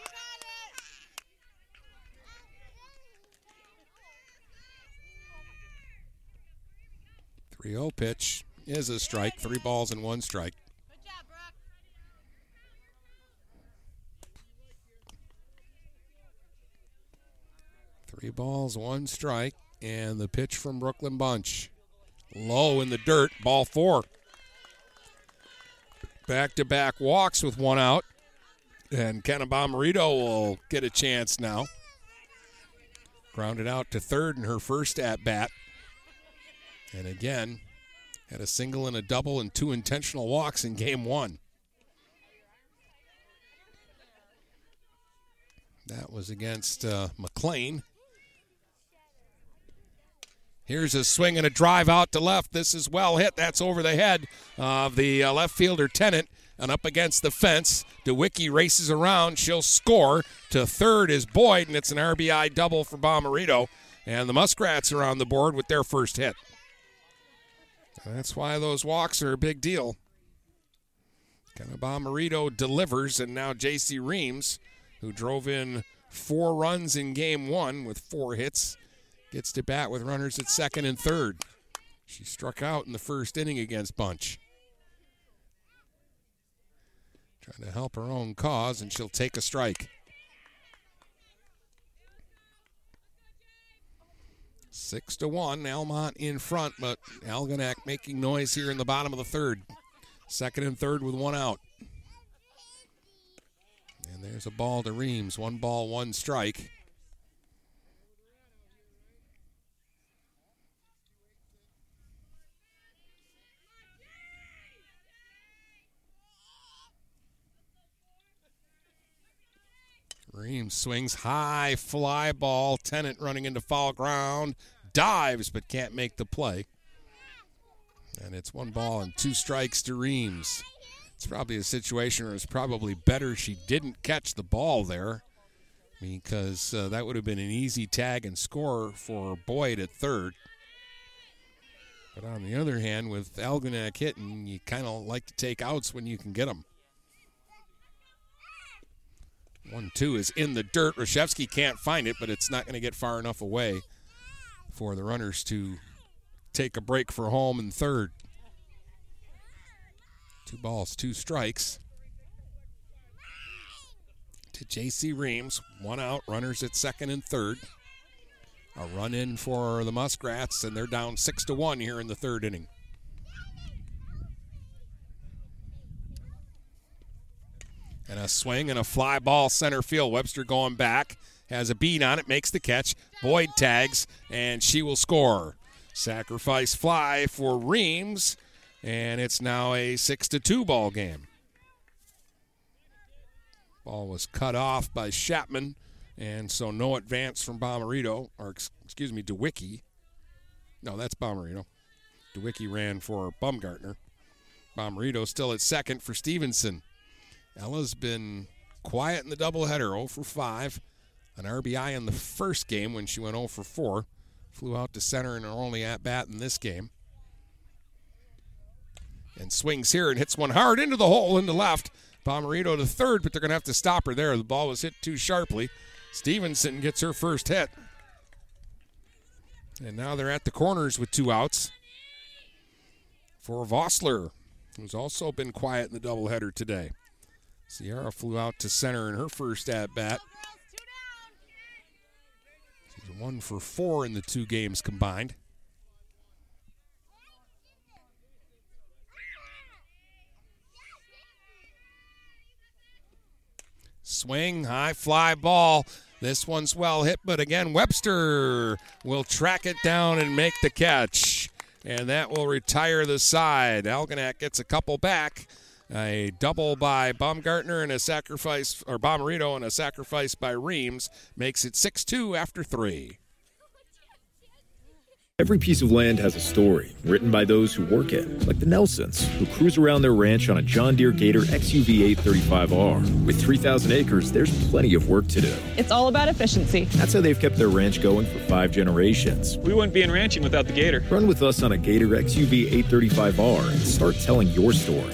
Brock, you got it. 3-0 pitch is a strike, 3 balls and 1 strike. Good job, Brock. 3 balls, 1 strike, and the pitch from Brooklyn Bunch. Low in the dirt, ball 4. Back-to-back walks with 1 out. And Kenna Bomarito will get a chance now. Grounded out to third in her first at-bat. And again, had a single and a double and 2 intentional walks in game 1. That was against McLean. Here's a swing and a drive out to left. This is well hit. That's over the head of the left fielder, Tennant, and up against the fence. DeWicke races around. She'll score. To third is Boyd, and it's an RBI double for Bomarito. And the Muskrats are on the board with their first hit. That's why those walks are a big deal. Kenna Bomarito delivers, and now J.C. Reams, who drove in 4 runs in game 1 with 4 hits, gets to bat with runners at second and third. She struck out in the first inning against Bunch. Trying to help her own cause, and she'll take a strike. 6-1, Almont in front, but Algonac making noise here in the bottom of the third. Second and third with 1 out. And there's a ball to Reams, 1 ball, 1 strike. Reams swings high, fly ball. Tennant running into foul ground. Dives, but can't make the play. And it's 1 ball and 2 strikes to Reams. It's probably a situation where it's probably better she didn't catch the ball there, because that would have been an easy tag and score for Boyd at third. But on the other hand, with Algonac hitting, you kind of like to take outs when you can get them. 1-2 is in the dirt. Roshefsky can't find it, but it's not going to get far enough away for the runners to take a break for home in third. 2 balls, 2 strikes. To J.C. Reams, 1 out, runners at second and third. A run in for the Muskrats, and they're down 6-1 here in the third inning. And a swing and a fly ball center field. Webster going back, has a beat on it, makes the catch. Boyd tags, and she will score. Sacrifice fly for Reams, and it's now a 6-2 ball game. Ball was cut off by Chapman, and so no advance from Bomarito, or excuse me, DeWicke. No, that's Bomarito. DeWicke ran for Baumgartner. Bomarito still at second for Stevenson. Ella's been quiet in the doubleheader, 0 for 5. An RBI in the first game when she went 0 for 4. Flew out to center in her only at-bat in this game. And swings here and hits one hard into the hole, into left. Bomarito to third, but they're going to have to stop her there. The ball was hit too sharply. Stevenson gets her first hit. And now they're at the corners with two outs for Vossler, who's also been quiet in the doubleheader today. Sierra flew out to center in her first at-bat. She's 1 for 4 in the two games combined. Swing, high fly ball. This one's well hit, but again, Webster will track it down and make the catch. And that will retire the side. Algonac gets a couple back. A double by Baumgartner and a sacrifice, or Bomarito and a sacrifice by Reams. Makes it 6-2 after 3. Every piece of land has a story written by those who work it, like the Nelsons, who cruise around their ranch on a John Deere Gator XUV 835R. With 3,000 acres, there's plenty of work to do. It's all about efficiency. That's how they've kept their ranch going for 5 generations. We wouldn't be in ranching without the Gator. Run with us on a Gator XUV 835R and start telling your story.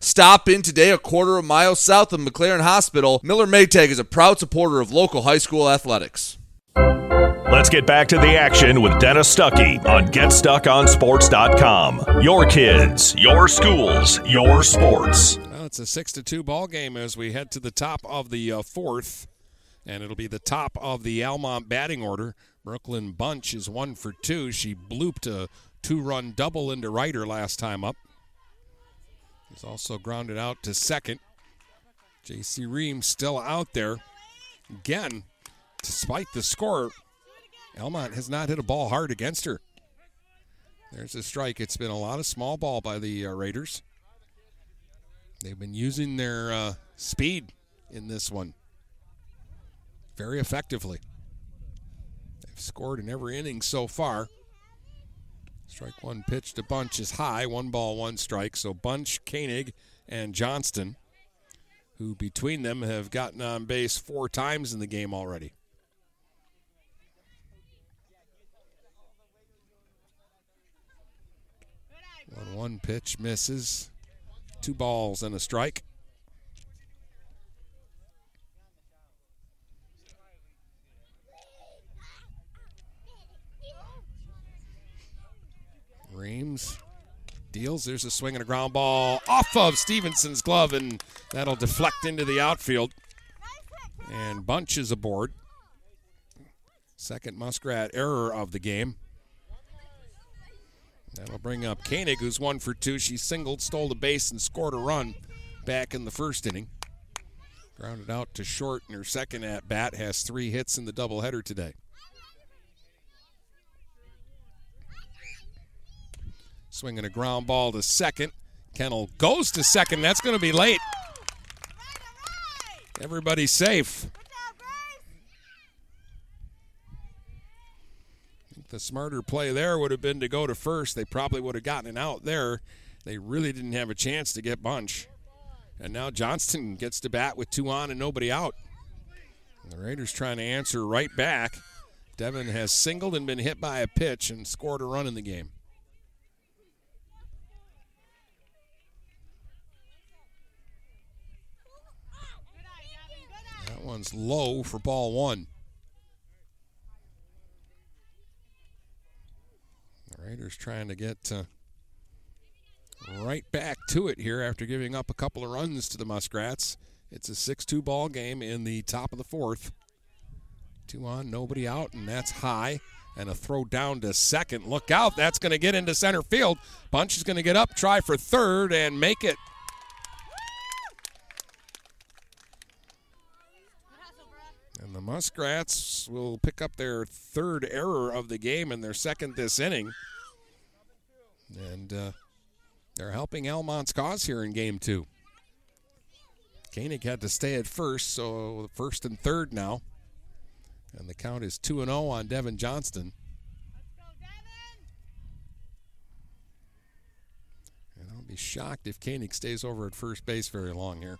Stop in today a quarter of a mile south of McLaren Hospital. Miller Maytag is a proud supporter of local high school athletics. Let's get back to the action with Dennis Stuckey on GetStuckOnSports.com. Your kids, your schools, your sports. Well, it's a 6-2 ball game as we head to the top of the fourth, and it'll be the top of the Almont batting order. Brooklyn Bunch is 1 for 2. She blooped a 2-run double into Ryder last time up. He's also grounded out to second. J.C. Reams still out there. Again, despite the score, Almont has not hit a ball hard against her. There's a strike. It's been a lot of small ball by the Raiders. They've been using their speed in this one very effectively. They've scored in every inning so far. Strike one pitch to Bunch is high. 1 ball, 1 strike. So Bunch, Koenig, and Johnston, who between them have gotten on base 4 times in the game already. One pitch misses. 2 balls and a strike. Reams deals. There's a swing and a ground ball off of Stevenson's glove, and that'll deflect into the outfield. And Bunch is aboard. Second Muskrat error of the game. That'll bring up Koenig, who's 1 for 2. She singled, stole the base, and scored a run back in the first inning. Grounded out to short in her second at-bat. Has 3 hits in the doubleheader today. Swinging a ground ball to second. Kennel goes to second. That's going to be late. Everybody's safe. I think the smarter play there would have been to go to first. They probably would have gotten an out there. They really didn't have a chance to get Bunch. And now Johnston gets to bat with 2 on and nobody out. And the Raiders trying to answer right back. Devin has singled and been hit by a pitch and scored a run in the game. One's low for ball 1. The Raiders trying to get right back to it here after giving up a couple of runs to the Muskrats. It's a 6-2 ball game in the top of the fourth. 2 on, nobody out, and that's high. And a throw down to second. Look out, that's going to get into center field. Bunch is going to get up, try for third, and make it. And the Muskrats will pick up their third error of the game and their second this inning. And they're helping Almont's cause here in game two. Koenig had to stay at first, so first and third now. And the count is 2-0 on Devin Johnston. Let's go, Devin! And I'll be shocked if Koenig stays over at first base very long here.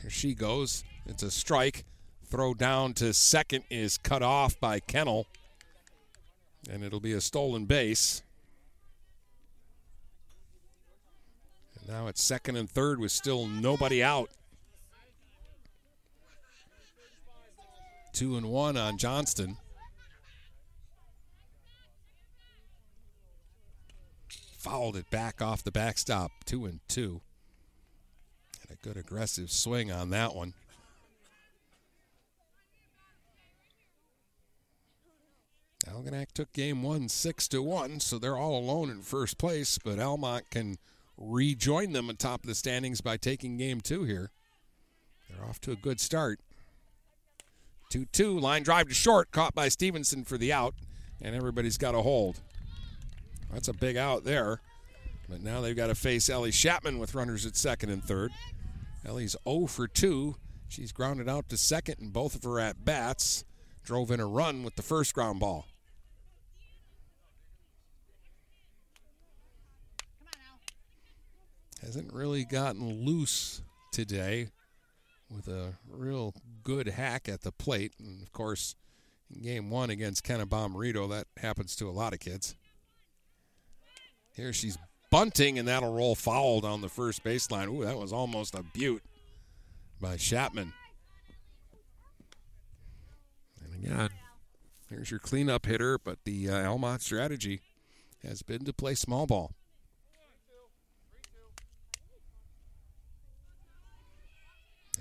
There she goes. It's a strike. Throw down to second is cut off by Kennel. And it'll be a stolen base. Now it's second and third with still nobody out. 2-1 on Johnston. Fouled it back off the backstop. 2-2. And a good aggressive swing on that one. Algonac took game one 6-1, so they're all alone in first place, but Almont can rejoin them atop the standings by taking game two here. They're off to a good start. 2-2, line drive to short, caught by Stevenson for the out, and everybody's got a hold. That's a big out there, but now they've got to face Ellie Chapman with runners at second and third. Ellie's 0 for 2. She's grounded out to second in both of her at-bats. Drove in a run with the first ground ball. Hasn't really gotten loose today with a real good hack at the plate. And, of course, in game one against Kenna Bomarito, that happens to a lot of kids. Here she's bunting, and that'll roll foul down the first baseline. Ooh, that was almost a beaut by Chapman. And, again, there's your cleanup hitter, but the Almont strategy has been to play small ball.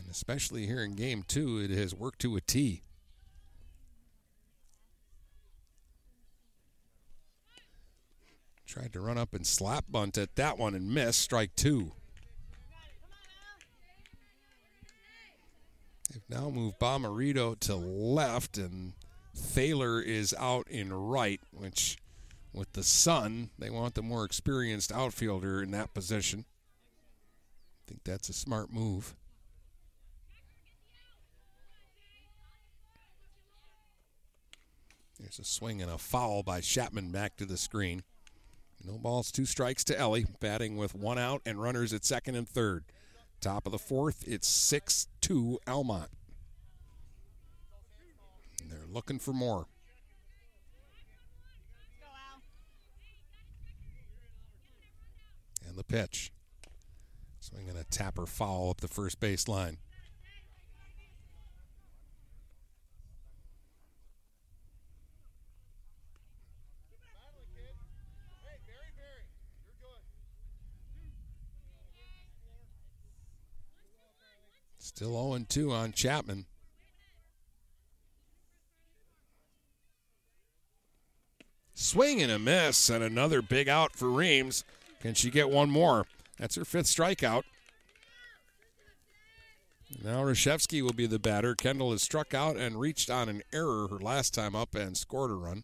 Especially here in game two, it has worked to a T. Tried to run up and slap bunt at that one and missed. Strike two. They've now moved Bomarito to left, and Thaler is out in right, which with the sun, they want the more experienced outfielder in that position. I think that's a smart move. There's a swing and a foul by Chapman back to the screen. No balls, 2 strikes to Ellie, batting with 1 out and runners at second and third. Top of the fourth, it's 6-2 Almont. And they're looking for more. And the pitch. Swing and a tapper foul up the first baseline. Still 0-2 on Chapman. Swing and a miss, and another big out for Reams. Can she get one more? That's her 5th strikeout. Now Roshefsky will be the batter. Kendall has struck out and reached on an error her last time up and scored a run.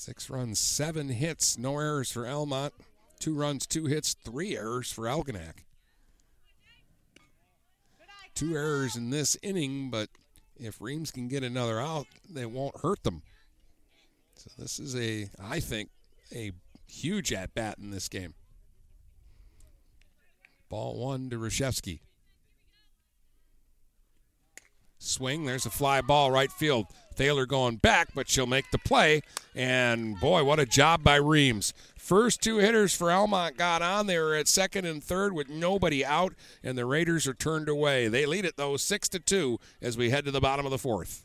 Six runs, 7 hits, no errors for Almont. 2 runs, 2 hits, 3 errors for Algonac. 2 errors in this inning, but if Reams can get another out, they won't hurt them. So this is I think a huge at-bat in this game. Ball 1 to Roshefsky. Swing, there's a fly ball right field. Thaler going back, but she'll make the play. And, boy, what a job by Reams. First two hitters for Almont got on. They were at second and third with nobody out, and the Raiders are turned away. They lead it, though, 6-2 as we head to the bottom of the fourth.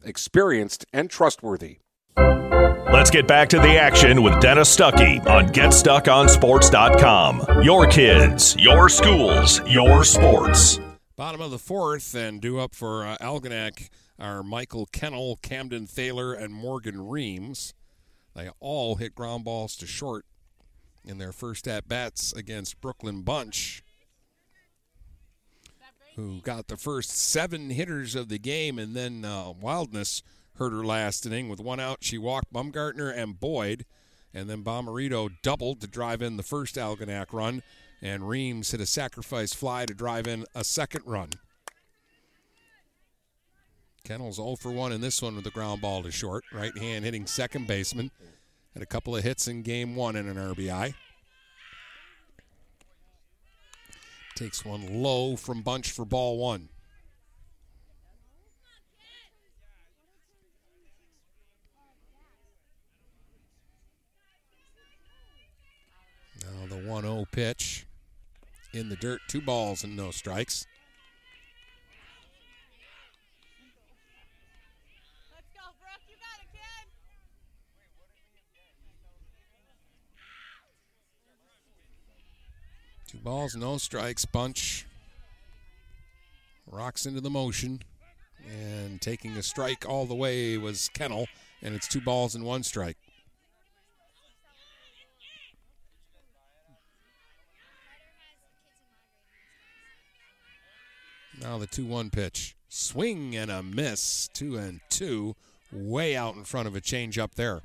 Experienced and trustworthy. Let's get back to the action with Dennis Stuckey on GetStuckOnSports.com. Your kids, your schools, your sports. Bottom of the fourth, and due up for Algonac are Michael Kennel, Camden Faylor, and Morgan Reams. They all hit ground balls to short in their first at-bats against Brooklyn Bunch, who got the first seven hitters of the game, and then Wildness hurt her last inning. With one out, she walked Baumgartner and Boyd, and then Bomarito doubled to drive in the first Algonac run, and Reams hit a sacrifice fly to drive in a second run. Kennel's 0 for 1 in this one with the ground ball to short. Right hand hitting second baseman. Had a couple of hits in game one and an RBI. Takes one low from Bunch for ball one. Now the 1-0 pitch in the dirt, 2 balls and no strikes. Two balls, no strikes. Bunch rocks into the motion, and taking a strike all the way was Kennel, and it's 2 balls and 1 strike. Now the 2-1 pitch. Swing and a miss, 2-2, way out in front of a changeup there.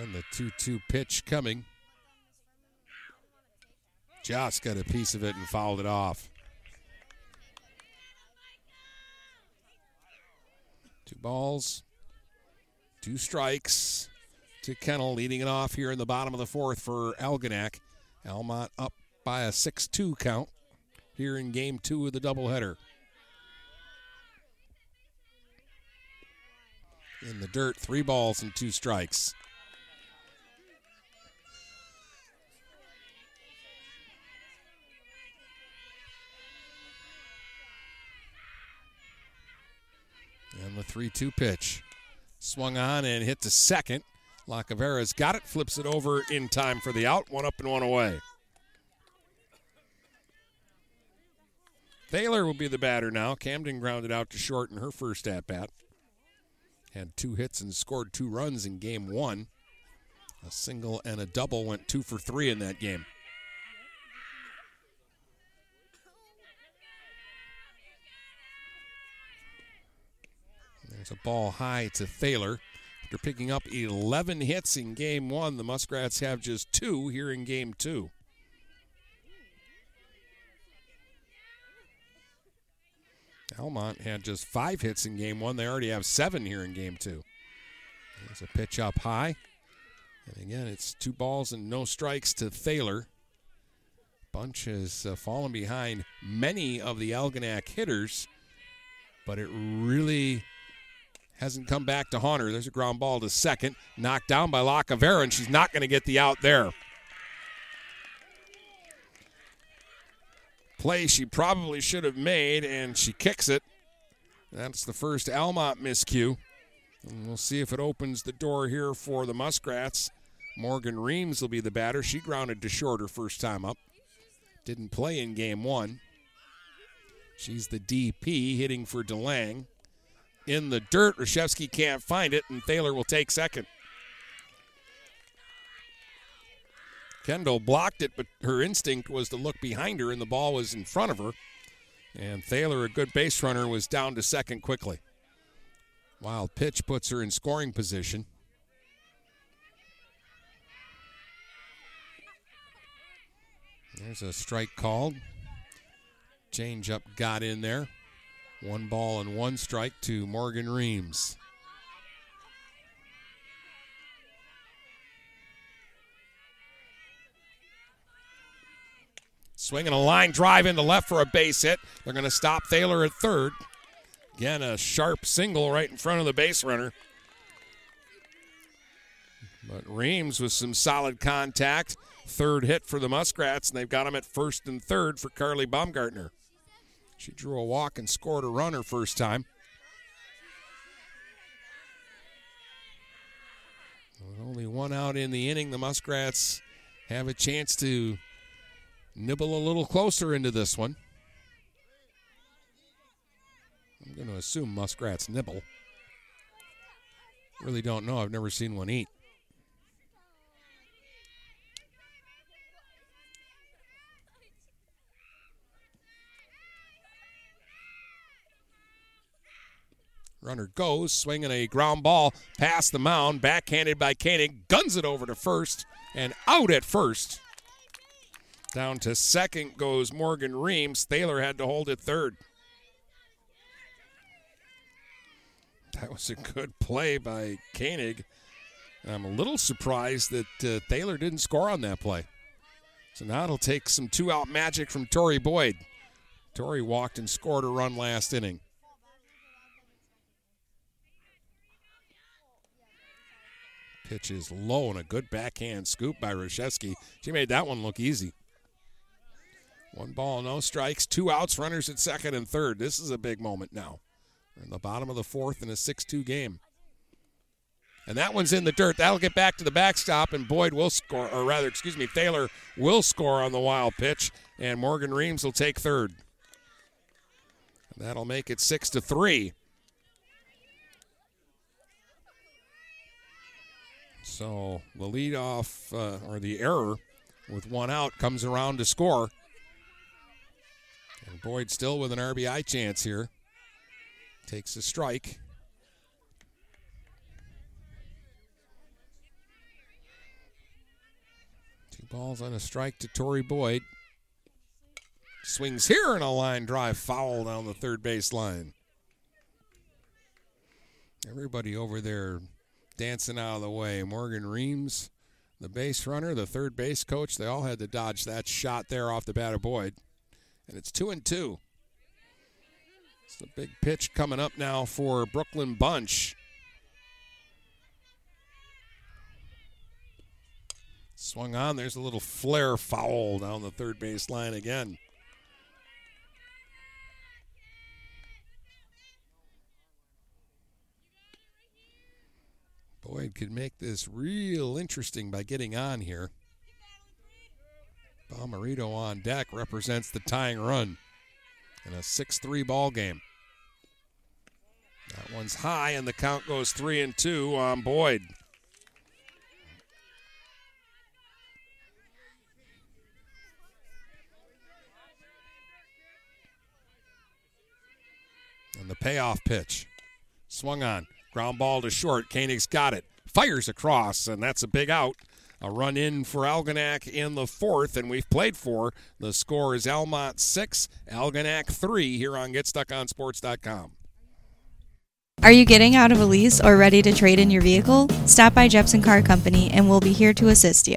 And the 2-2 pitch coming. Joss got a piece of it and fouled it off. 2 balls, 2 strikes to Kennel, leading it off here in the bottom of the fourth for Algonac. Almont up by a 6-2 count here in game two of the doubleheader. In the dirt, 3 balls and 2 strikes. And the 3-2 pitch. Swung on and hit to second. Lacavera's got it, flips it over in time for the out. 1 up and 1 away. Thaler will be the batter now. Camden grounded out to short in her first at-bat. Had 2 hits and scored 2 runs in game one. A single and a double, went 2 for 3 in that game. There's a ball high to Thaler. After picking up 11 hits in game one, the Muskrats have just 2 here in game two. Almont had just 5 hits in game one. They already have 7 here in game two. There's a pitch up high. And again, it's 2 balls and no strikes to Thaler. Bunch has fallen behind many of the Algonac hitters, but it really hasn't come back to haunt her. There's a ground ball to second, knocked down by Lacavera, and she's not going to get the out there. Play she probably should have made, and she kicks it. That's the first Almont miscue. And we'll see if it opens the door here for the Muskrats. Morgan Reams will be the batter. She grounded to short her first time up. Didn't play in game one. She's the DP, hitting for DeLang. In the dirt, Roshefsky can't find it, and Thaler will take second. Kendall blocked it, but her instinct was to look behind her, and the ball was in front of her. And Thaler, a good base runner, was down to second quickly. Wild pitch puts her in scoring position. There's a strike called. Changeup got in there. 1 ball and 1 strike to Morgan Reams. Swinging a line drive into left for a base hit. They're going to stop Thaler at third. Again, a sharp single right in front of the base runner. But Reams with some solid contact. Third hit for the Muskrats, and they've got him at first and third for Carly Baumgartner. She drew a walk and scored a run her first time. With only one out in the inning, the Muskrats have a chance to nibble a little closer into this one. I'm going to assume Muskrats nibble. Really don't know. I've never seen one eat. Runner goes, swinging a ground ball past the mound, backhanded by Koenig, guns it over to first, and out at first. Down to second goes Morgan Reams. Thaler had to hold it third. That was a good play by Koenig. I'm a little surprised that Thaler didn't score on that play. So now it'll take some two-out magic from Torrey Boyd. Torrey walked and scored a run last inning. Pitch is low and a good backhand scoop by Roshefsky. She made that one look easy. 1 ball, no strikes, 2 outs, runners at second and third. This is a big moment now. We're in the bottom of the fourth in a 6-2 game. And that one's in the dirt. That'll get back to the backstop, and Boyd will score, or rather, excuse me, Thaler will score on the wild pitch, and Morgan Reams will take third. And that'll make it 6-3. So the leadoff, or the error with 1 out, comes around to score. And Boyd still with an RBI chance here. Takes a strike. Two balls on a strike to Torrey Boyd. Swings here and a line drive foul down the third base line. Everybody over there dancing out of the way. Morgan Reams, the base runner, the third base coach, they all had to dodge that shot there off the bat of Boyd. And it's 2-2. It's a big pitch coming up now for Brooklyn Bunch. Swung on. There's a little flare foul down the third base line again. Boyd could make this real interesting by getting on here. Bomarito on deck represents the tying run in a 6-3 ball game. That one's high, and the count goes 3-2 on Boyd. And the payoff pitch. Swung on. Ground ball to short. Koenig's got it. Fires across, and that's a big out. A run in for Algonac in the fourth, and we've played four. The score is Almont 6, Algonac 3 here on GetStuckOnSports.com. Are you getting out of a lease or ready to trade in your vehicle? Stop by Jepson Car Company, and we'll be here to assist you.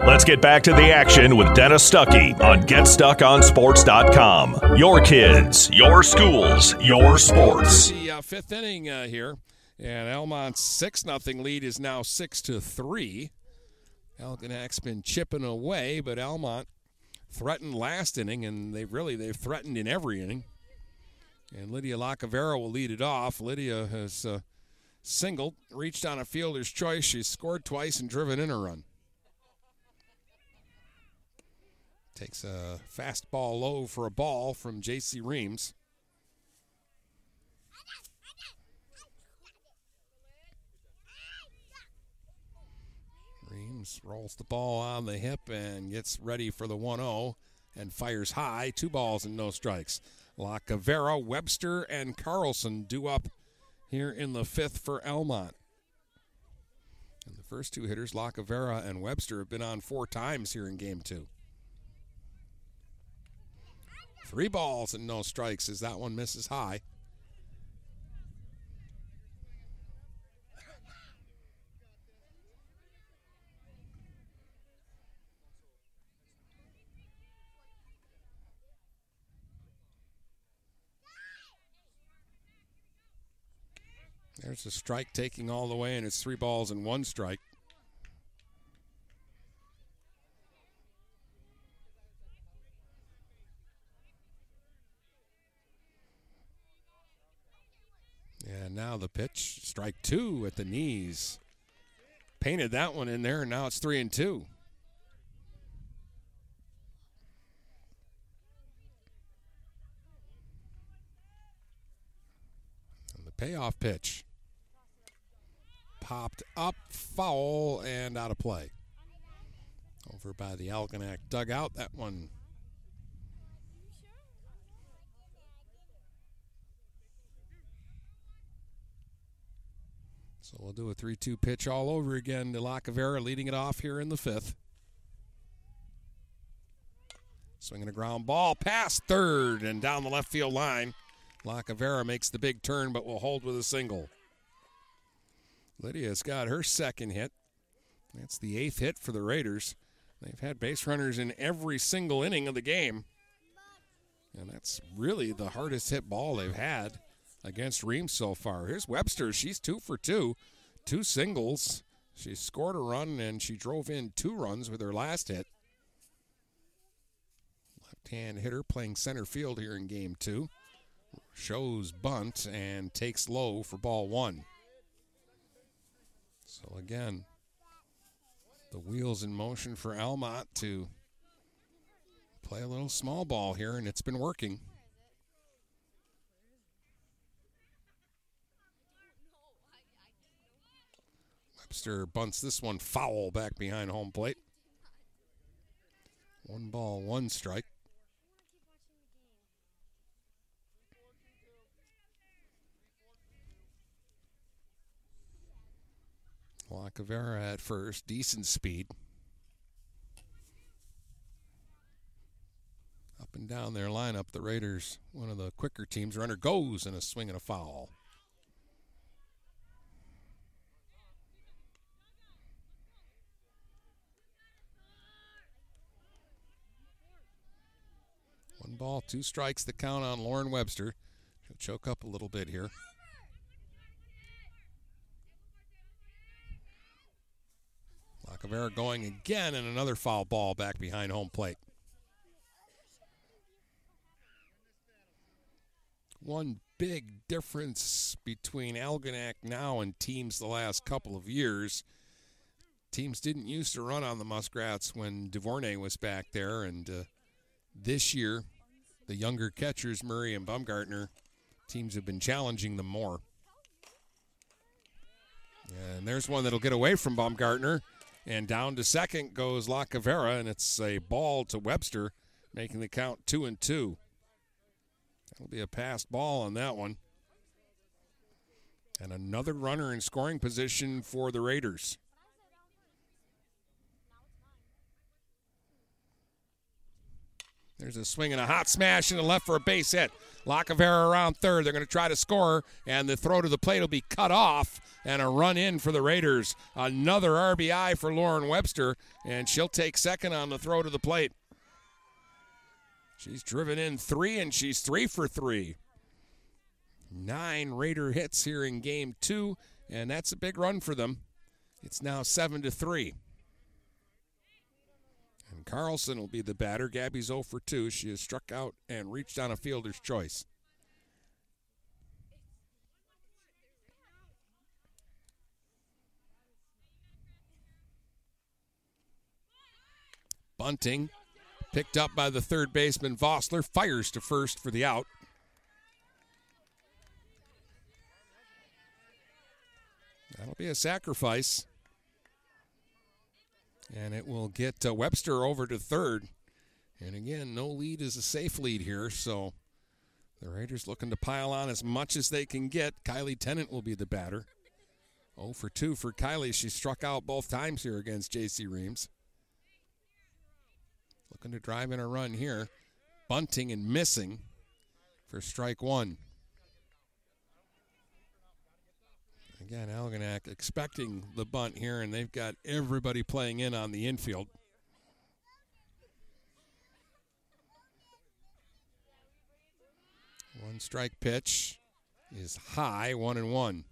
Let's get back to the action with Dennis Stuckey on GetStuckOnSports.com. Your kids, your schools, your sports. The fifth inning here, and Almont's 6-0 lead is now 6-3. Algonac's been chipping away, but Almont threatened last inning, and they've threatened in every inning. And Lydia Lacavera will lead it off. Lydia has singled, reached on a fielder's choice. She's scored twice and driven in a run. Takes a fastball low for a ball from J.C. Reams. Reams rolls the ball on the hip and gets ready for the 1-0 and fires high. 2 balls and no strikes. Lacavera, Webster, and Carlson due up here in the fifth for Almont. And the first two hitters, Lacavera and Webster, have been on 4 times here in Game 2. 3 balls and no strikes as that one misses high. There's a strike taking all the way, and it's 3 balls and 1 strike. And now the pitch, strike 2 at the knees. Painted that one in there, and now it's 3-2. And the payoff pitch. Popped up, foul, and out of play. Over by the Algonac dugout, that one. So we'll do a 3-2 pitch all over again to Lacavera, leading it off here in the fifth. Swinging a ground ball, past third and down the left field line. Lacavera makes the big turn, but will hold with a single. Lydia's got her second hit. That's the 8th hit for the Raiders. They've had base runners in every single inning of the game. And that's really the hardest hit ball they've had against Reams so far. Here's Webster. She's 2 for 2. 2 singles. She scored a run, and she drove in 2 runs with her last hit. Left-hand hitter playing center field here in Game 2. Shows bunt and takes low for ball 1. So again, the wheels in motion for Almont to play a little small ball here, and it's been working. Webster bunts this one foul back behind home plate. 1 ball, 1 strike. Lacavera at first, decent speed. Up and down their lineup, the Raiders, one of the quicker teams. Runner goes in a swing and a foul. Ball, 2 strikes, the count on Lauren Webster. She'll choke up a little bit here. Lacavera going again, and another foul ball back behind home plate. 1 big difference between Algonac now and teams the last couple of years. Teams didn't used to run on the Muskrats when DeVornay was back there, and this year, the younger catchers, Murray and Baumgartner, teams have been challenging them more. And there's one that'll get away from Baumgartner, and down to second goes Lacavera, and it's a ball to Webster, making the count 2-2. That'll be a passed ball on that one. And another runner in scoring position for the Raiders. There's a swing and a hot smash into left for a base hit. Lacavera around third. They're going to try to score, and the throw to the plate will be cut off, and a run in for the Raiders. Another RBI for Lauren Webster, and she'll take second on the throw to the plate. She's driven in three, and she's 3 for 3. 9 Raider hits here in Game 2, and that's a big run for them. It's now 7-3. And Carlson will be the batter. Gabby's 0 for 2. She has struck out and reached on a fielder's choice. Bunting picked up by the third baseman. Vossler fires to first for the out. That'll be a sacrifice. And it will get Webster over to third. And again, no lead is a safe lead here, so the Raiders looking to pile on as much as they can get. Kylie Tennant will be the batter. 0 for 2 for Kylie. She struck out both times here against J.C. Reams. Looking to drive in a run here. Bunting and missing for strike one. Again, Algonac expecting the bunt here, and they've got everybody playing in on the infield. One strike pitch is high, 1-1.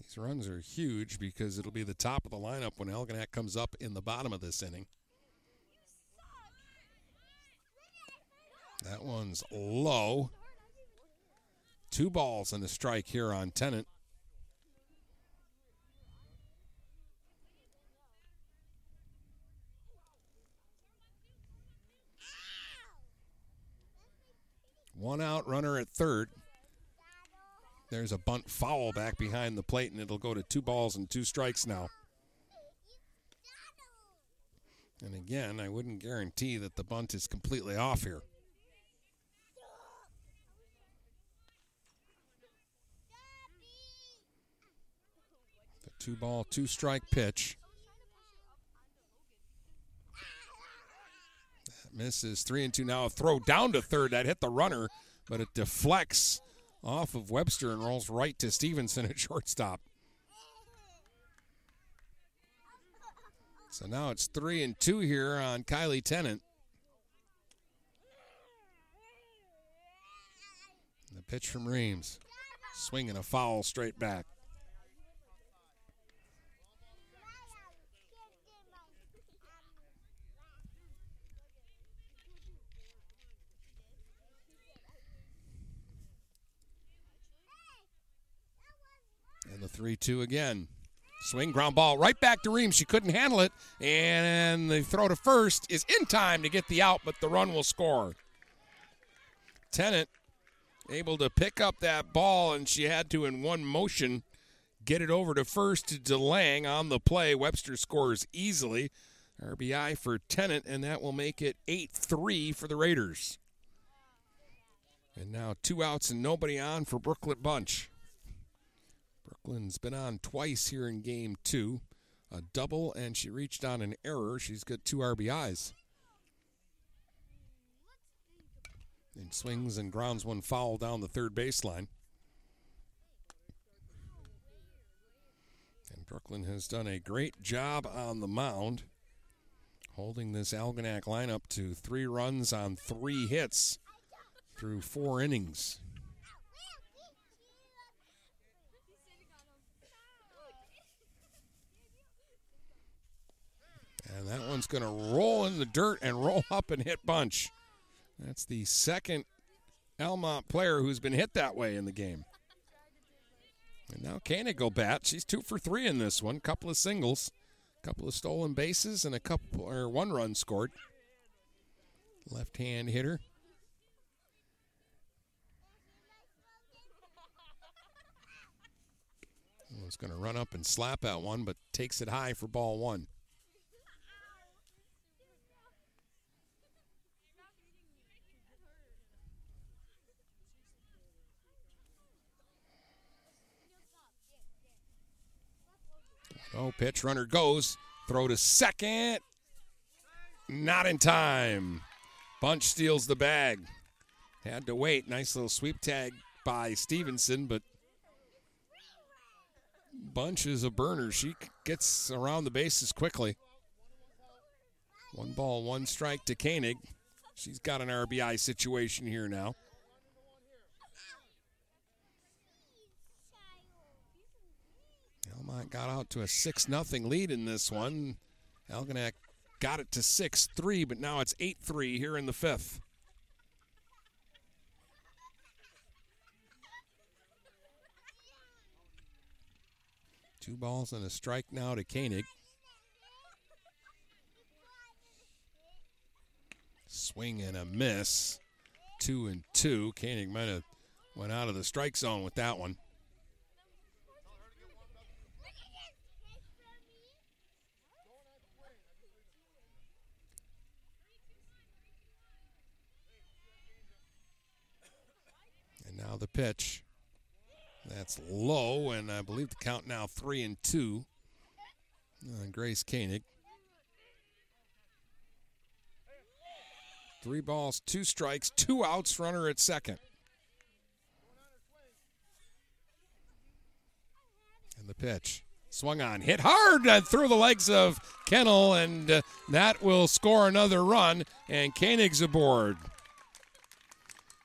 These runs are huge because it'll be the top of the lineup when Algonac comes up in the bottom of this inning. That one's low. 2 balls and a strike here on Tennant. One out, runner at third. There's a bunt foul back behind the plate, and it'll go to 2 balls and 2 strikes now. And again, I wouldn't guarantee that the bunt is completely off here. The 2-ball, 2-strike pitch. That misses 3-2 now. A throw down to third. That hit the runner, but it deflects off of Webster and rolls right to Stevenson at shortstop. So now it's 3-2 here on Kylie Tennant. And the pitch from Reams. Swinging a foul straight back. And the 3-2 again. Swing, ground ball, right back to Reams. She couldn't handle it, and the throw to first is in time to get the out, but the run will score. Tennant able to pick up that ball, and she had to, in one motion, get it over to first to DeLang on the play. Webster scores easily. RBI for Tennant, and that will make it 8-3 for the Raiders. And now 2 outs and nobody on for Brooklyn Bunch. Brooklyn's been on twice here in Game 2. A double, and she reached on an error. She's got 2 RBIs. And swings and grounds one foul down the third baseline. And Brooklyn has done a great job on the mound, holding this Algonac lineup to 3 runs on 3 hits through 4 innings. And that one's going to roll in the dirt and roll up and hit Bunch. That's the second Almont player who's been hit that way in the game. And now Koenig will bat. She's 2 for 3 in this one. Couple of singles, couple of stolen bases, and one run scored. Left-hand hitter. It's going to run up and slap at one, but takes it high for ball one. Oh, pitch, runner goes. Throw to second. Not in time. Bunch steals the bag. Had to wait. Nice little sweep tag by Stevenson, but Bunch is a burner. She gets around the bases quickly. 1 ball, 1 strike to Koenig. She's got an RBI situation here now. Almont got out to a 6-0 lead in this one. Algonac got it to 6-3, but now it's 8-3 here in the fifth. Two balls and a strike now to Koenig. Swing and a miss. 2-2. Koenig might have went out of the strike zone with that one. And now the pitch. That's low, and I believe the count now 3-2 on Grace Koenig. 3 balls, 2 strikes, 2 outs, runner at second. And the pitch. Swung on, hit hard and through the legs of Kennel, and that will score another run, and Koenig's aboard.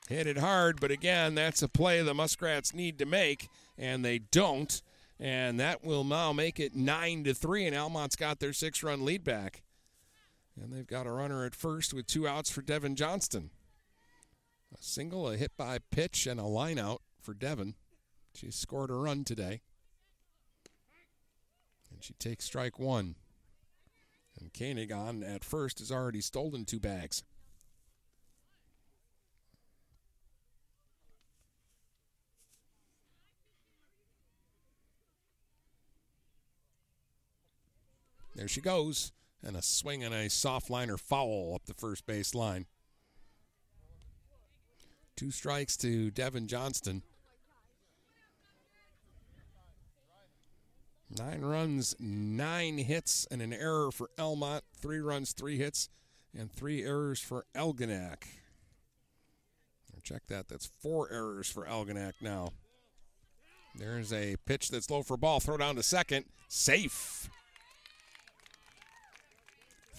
Hit it hard, but again, that's a play the Muskrats need to make, and they don't. And that will now make it 9-3, and Almont's got their 6-run lead back. And they've got a runner at first with 2 outs for Devin Johnston. A single, a hit by pitch, and a line out for Devin. She scored a run today. And she takes strike one. And Koenig on at first has already stolen 2 bags. There she goes, and a swing and a soft liner foul up the first base line. 2 strikes to Devin Johnston. 9 runs, 9 hits, and an error for Almont. 3 runs, 3 hits, and 3 errors for Algonac. Check that. That's 4 errors for Algonac now. There's a pitch that's low for ball. Throw down to second. Safe.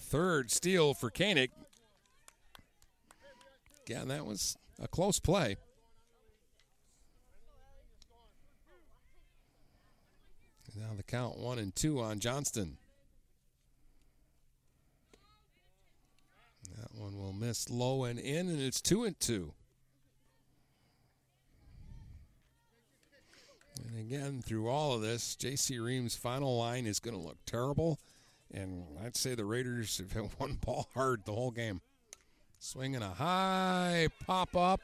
Third steal for Koenig. Again, that was a close play. And now the count 1-2 on Johnston. That one will miss low and in, and it's 2-2. And again, through all of this, J.C. Reams' final line is going to look terrible. And I'd say the Raiders have hit 1 ball hard the whole game. Swinging a high pop up.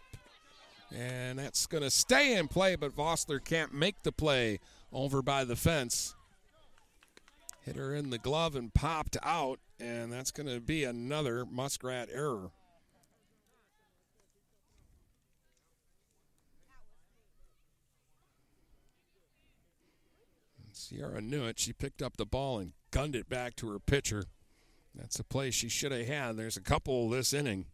And that's going to stay in play, but Vossler can't make the play over by the fence. Hit her in the glove and popped out. And that's going to be another Muskrat error. And Sierra knew it. She picked up the ball and gunned it back to her pitcher. That's a play she should have had. There's a couple this inning.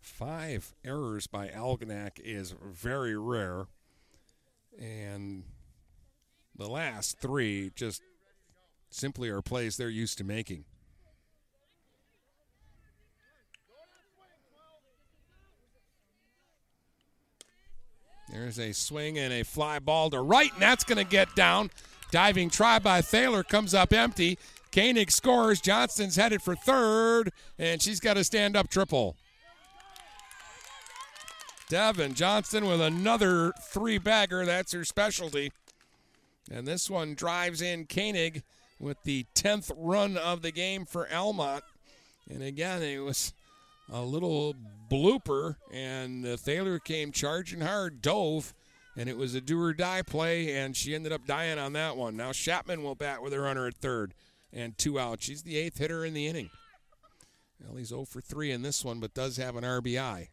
5 errors by Algonac is very rare. And the last 3 just simply are plays they're used to making. There's a swing and a fly ball to right, and that's going to get down. Diving try by Thaler comes up empty. Koenig scores. Johnston's headed for third, and she's got a stand-up triple. Devin Johnston with another three-bagger. That's her specialty. And this one drives in Koenig with the 10th run of the game for Almont. And again, it was a little blooper, and Thaler came charging hard, dove, and it was a do-or-die play, and she ended up dying on that one. Now Chapman will bat with her runner at third and two out. She's the eighth hitter in the inning. Ellie's 0 for 3 in this one, but does have an RBI.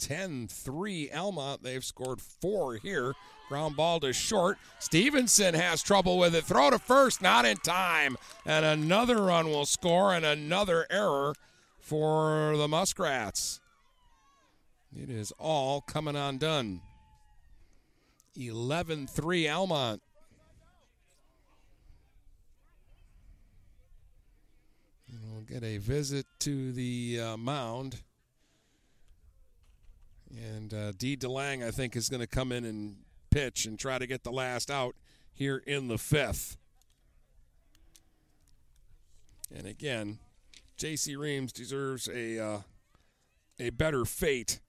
10-3 Almont. They've scored four here. Ground ball to short. Stevenson has trouble with it. Throw to first, not in time. And another run will score, and another error for the Muskrats. It is all coming undone. 11-3 Almont. And we'll get a visit to the mound. And Dee DeLang, I think, is going to come in and pitch and try to get the last out here in the fifth. And again, J.C. Reams deserves a better fate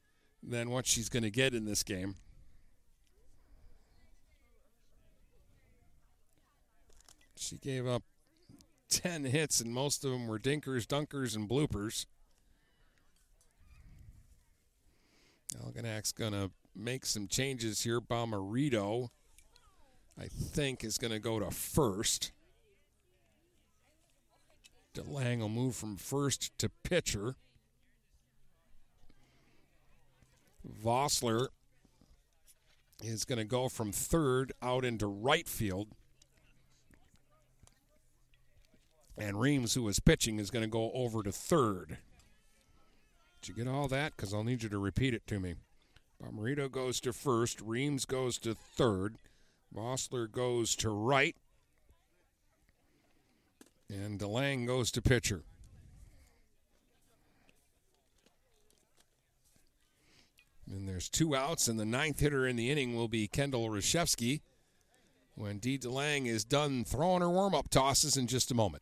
than what she's going to get in this game. She gave up 10 hits, and most of them were dinkers, dunkers, and bloopers. Algonac's going to make some changes here. Bomarito, I think, is going to go to first. DeLang will move from first to pitcher. Vossler is going to go from third out into right field. And Reams, who is pitching, is going to go over to third. Did you get all that? Because I'll need you to repeat it to me. Bomarito goes to first. Reams goes to third. Vossler goes to right. And DeLang goes to pitcher. And there's two outs, and the ninth hitter in the inning will be Kendall Roshefsky when Dee DeLang is done throwing her warm-up tosses in just a moment.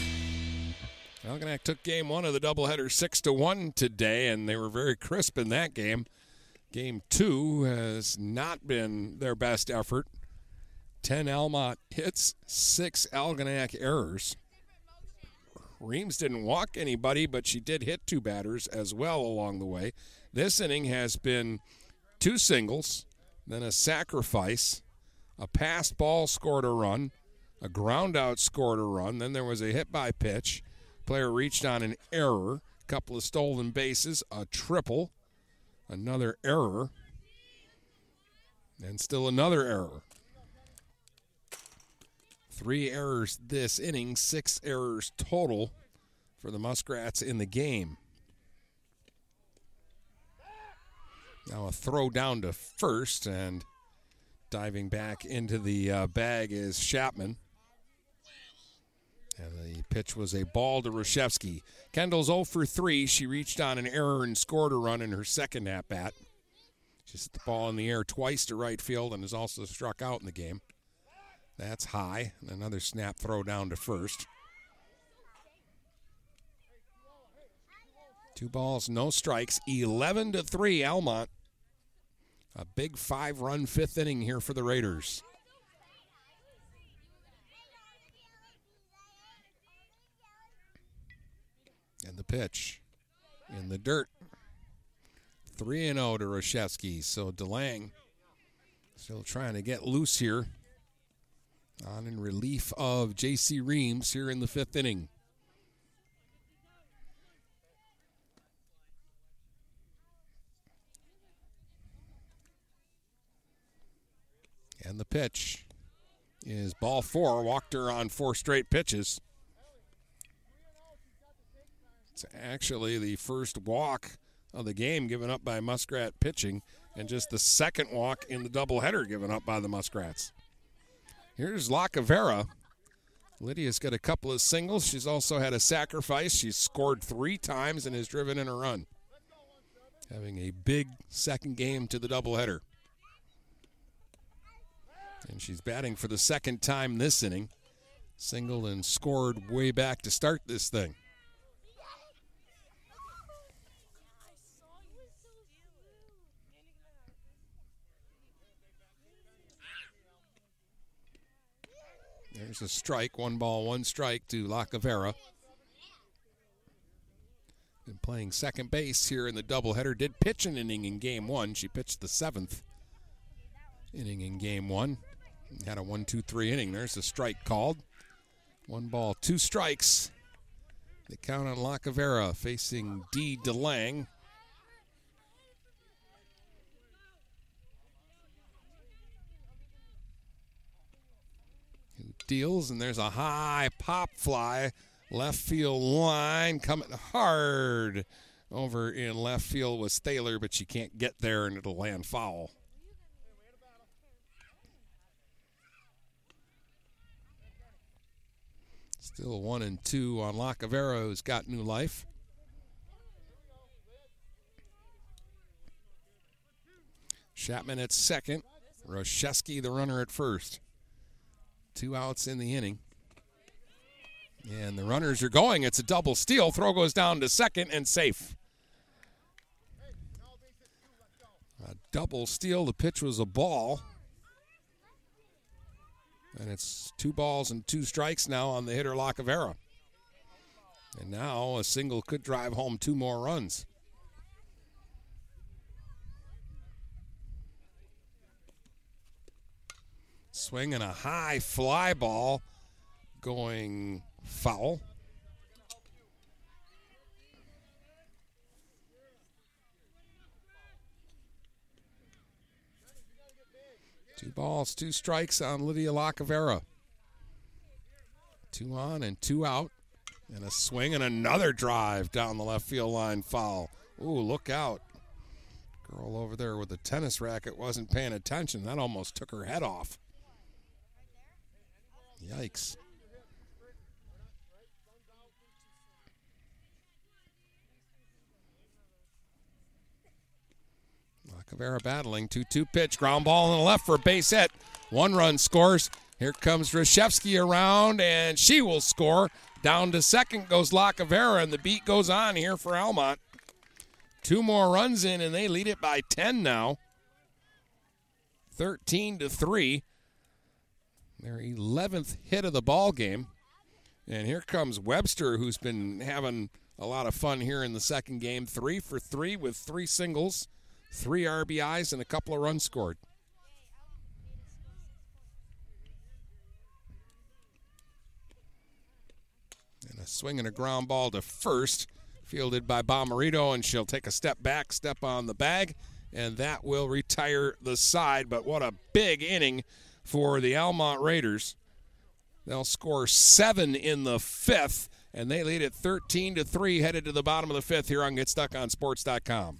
Algonac took game one of the doubleheader 6-1 today, and they were very crisp in that game. Game two has not been their best effort. 10 Almont hits, 6 Algonac errors. Reams didn't walk anybody, but she did hit two batters as well along the way. This inning has been two singles, then a sacrifice, a passed ball scored a run, a ground out scored a run, then there was a hit by pitch. Player reached on an error, a couple of stolen bases, a triple, another error, and still another error. 3 errors this inning, 6 errors total for the Muskrats in the game. Now a throw down to first, and diving back into the bag is Chapman. And the pitch was a ball to Roshefsky. Kendall's 0 for 3. She reached on an error and scored a run in her second at-bat. She's hit the ball in the air twice to right field and is also struck out in the game. That's high. And another snap throw down to first. 2 balls, no strikes. 11-3 Almont. A big 5-run fifth inning here for the Raiders. And the pitch in the dirt. 3-0 to Roshefsky. So DeLang still trying to get loose here. On in relief of J.C. Reams here in the fifth inning. And the pitch is ball four. Walked her on four straight pitches. It's actually the first walk of the game given up by Muskrat pitching, and just the second walk in the doubleheader given up by the Muskrats. Here's Lacavera. Lydia's got a couple of singles. She's also had a sacrifice. She's scored three times and has driven in a run. Having a big second game to the doubleheader. And she's batting for the second time this inning. Singled and scored way back to start this thing. There's a strike, 1-1 strike to Lacavera. Been playing second base here in the doubleheader. Did pitch an inning in game one. She pitched the seventh inning in game one. Had a 1-2-3 inning. There's a strike called. 1-2 strikes. The count on Lacavera facing Dee DeLang. Deals, and there's a high pop fly left field line, coming hard over in left field was Thaler, but she can't get there and it'll land foul. Still 1-2 on Lacavera, who's got new life. Chapman at second, Roshefsky the runner at first. Two outs in the inning. And the runners are going. It's a double steal. Throw goes down to second and safe. A double steal. The pitch was a ball. And it's 2-2 strikes now on the hitter Lacavera. And now a single could drive home two more runs. Swing and a high fly ball going foul. Two balls, two strikes on Lydia Lacavera. Two on and two out. And a swing and another drive down the left field line foul. Ooh, look out. Girl over there with the tennis racket wasn't paying attention. That almost took her head off. Yikes. Lacavera battling, 2-2 pitch, ground ball on the left for a base hit. One run scores. Here comes Roshefsky around, and she will score. Down to second goes Lacavera, and the beat goes on here for Almont. Two more runs in, and they lead it by 10 now. 13-3. Their 11th hit of the ball game. And here comes Webster, who's been having a lot of fun here in the second game. 3 for 3 with 3 singles, 3 RBIs, and a couple of runs scored. And a swing and a ground ball to first, fielded by Bomarito, and she'll take a step back, step on the bag, and that will retire the side. But what a big inning for the Almont Raiders. They'll score 7 in the fifth, and they lead at 13-3, headed to the bottom of the fifth here on GetStuckOnSports.com.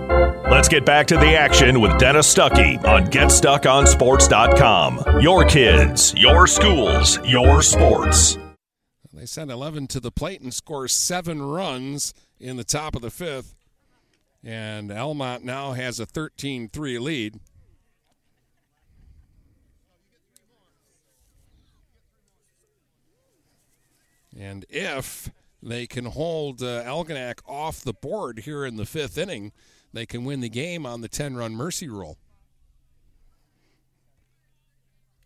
Let's get back to the action with Dennis Stuckey on GetStuckOnSports.com. Your kids, your schools, your sports. They send 11 to the plate and score 7 runs in the top of the 5th. And Almont now has a 13-3 lead. And if they can hold Algonac off the board here in the 5th inning, they can win the game on the 10-run mercy rule.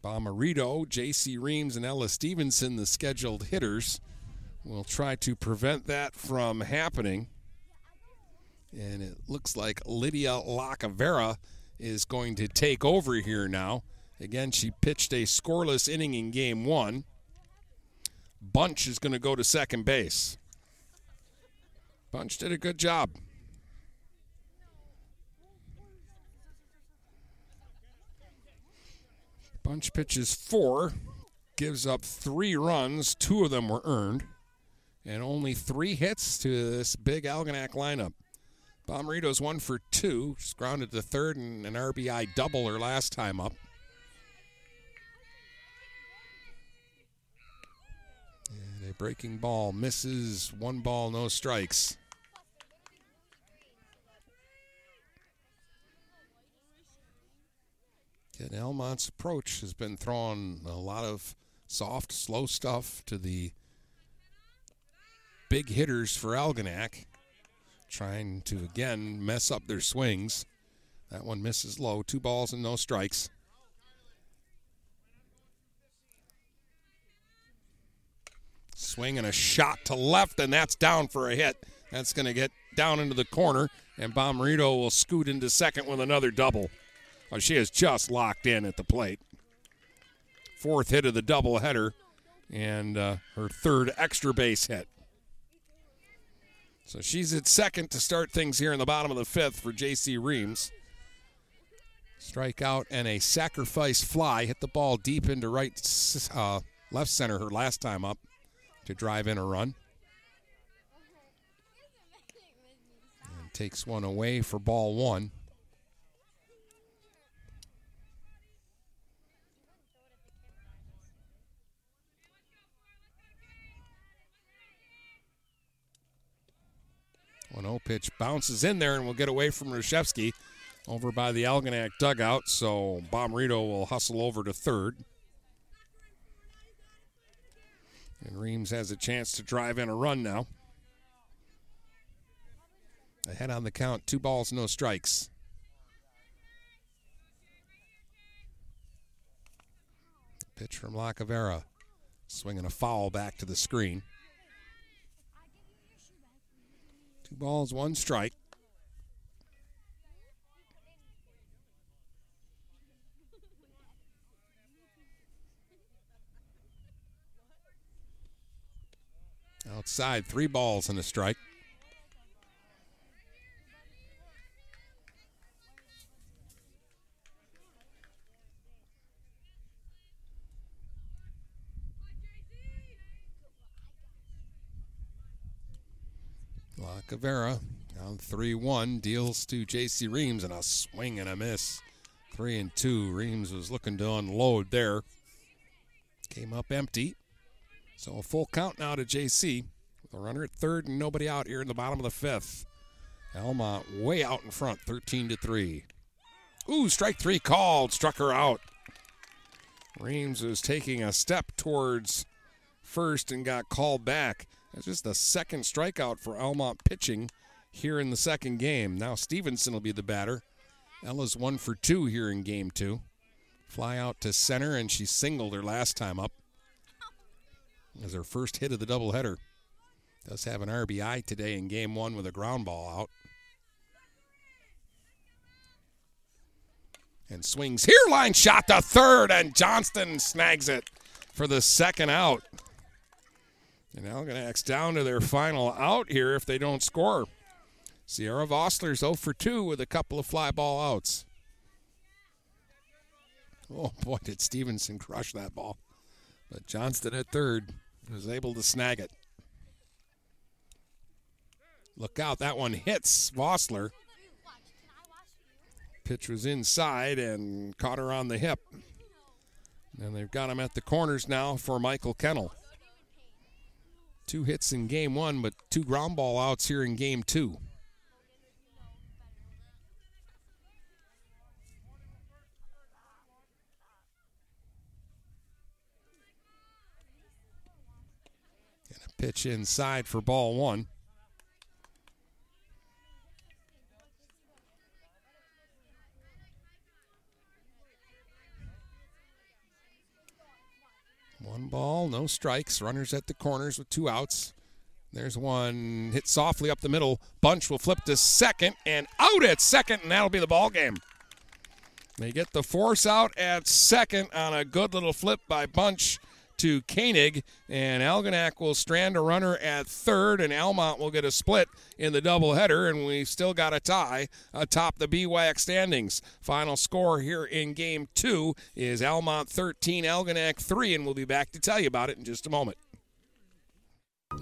Bomarito, J.C. Reams, and Ella Stevenson, the scheduled hitters, will try to prevent that from happening. And it looks like Lydia Lacavera is going to take over here now. Again, she pitched a scoreless inning in game 1. Bunch is going to go to second base. Bunch did a good job. Bunch pitches 4, gives up 3 runs. 2 of them were earned, and only 3 hits to this big Algonac lineup. Bomarito's 1 for 2. She's grounded to third and an RBI double her last time up. And a breaking ball misses. 1 ball, no strikes. And Almont's approach has been throwing a lot of soft, slow stuff to the big hitters for Algonac, trying to, again, mess up their swings. That one misses low. 2 balls and no strikes. Swing and a shot to left, and that's down for a hit. That's going to get down into the corner, and Bomarito will scoot into second with another double. Oh, she is just locked in at the plate. 4th hit of the doubleheader and her 3rd extra base hit. So she's at second to start things here in the bottom of the 5th for J.C. Reams. Strikeout and a sacrifice fly. Hit the ball deep into left center her last time up to drive in a run. And takes one away for ball 1. One-0 pitch bounces in there and will get away from Roshefsky over by the Algonac dugout, so Bomarito will hustle over to third. And Reams has a chance to drive in a run now. Ahead on the count, 2 balls, no strikes. Pitch from Lacavera, swinging a foul back to the screen. 2 balls, 1 strike. Outside, 3 balls and a strike. Lacavera down 3-1, deals to J.C. Reams, and a swing and a miss. 3-2. Reams was looking to unload there. Came up empty. So a full count now to J.C. with a runner at third and nobody out here in the bottom of the 5th. Almont way out in front, 13-3. Ooh, strike 3 called, struck her out. Reams was taking a step towards first and got called back. That's just the second strikeout for Almont pitching here in the second game. Now Stevenson will be the batter. Ella's 1 for 2 here in game 2. Fly out to center, and she singled her last time up. As her 1st hit of the doubleheader. Does have an RBI today in game 1 with a ground ball out. And swings here, line shot to third, and Johnston snags it for the 2nd out. And Algonac's down to their final out here if they don't score. Sierra Vossler's 0 for 2 with a couple of fly ball outs. Oh, boy, did Stevenson crush that ball. But Johnston at third was able to snag it. Look out, that one hits Vossler. Pitch was inside and caught her on the hip. And they've got him at the corners now for Michael Kennel. Two hits in game one, but two ground ball outs here in game two. And a pitch inside for ball one. One ball, no strikes. Runners at the corners with two outs. There's one hit softly up the middle. Bunch will flip to second and out at second, and that'll be the ball game. They get the force out at second on a good little flip by Bunch to Koenig, and Algonac will strand a runner at third, and Almont will get a split in the doubleheader, and we've still got a tie atop the BWAC standings. Final score here in game two is Almont 13, Algonac 3, and we'll be back to tell you about it in just a moment.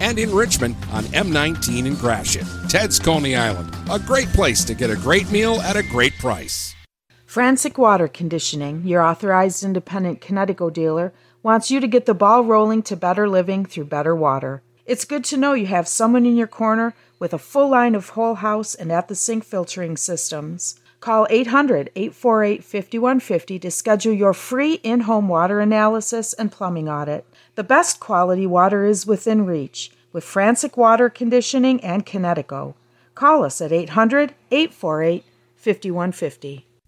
and in Richmond on M19 in Gratiot. Ted's Coney Island, a great place to get a great meal at a great price. Francic Water Conditioning, your authorized independent Connecticut dealer, wants you to get the ball rolling to better living through better water. It's good to know you have someone in your corner with a full line of whole house and at-the-sink filtering systems. Call 800-848-5150 to schedule your free in-home water analysis and plumbing audit. The best quality water is within reach with Francic Water Conditioning and Kinetico. Call us at 800-848-5150.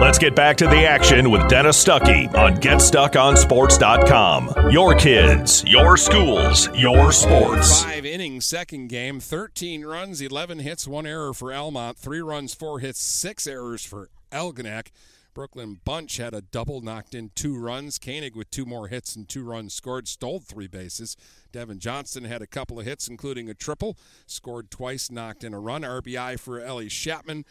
Let's get back to the action with Dennis Stuckey on GetStuckOnSports.com. Your kids, your schools, your sports. 5-inning second game, 13 runs, 11 hits, 1 error for Almont, 3 runs, 4 hits, 6 errors for Algonac. Brooklyn Bunch had a double, knocked in 2 runs. Koenig with 2 more hits and 2 runs scored, stole 3 bases. Devin Johnston had a couple of hits, including a triple, scored twice, knocked in a run. RBI for Ellie Chapman.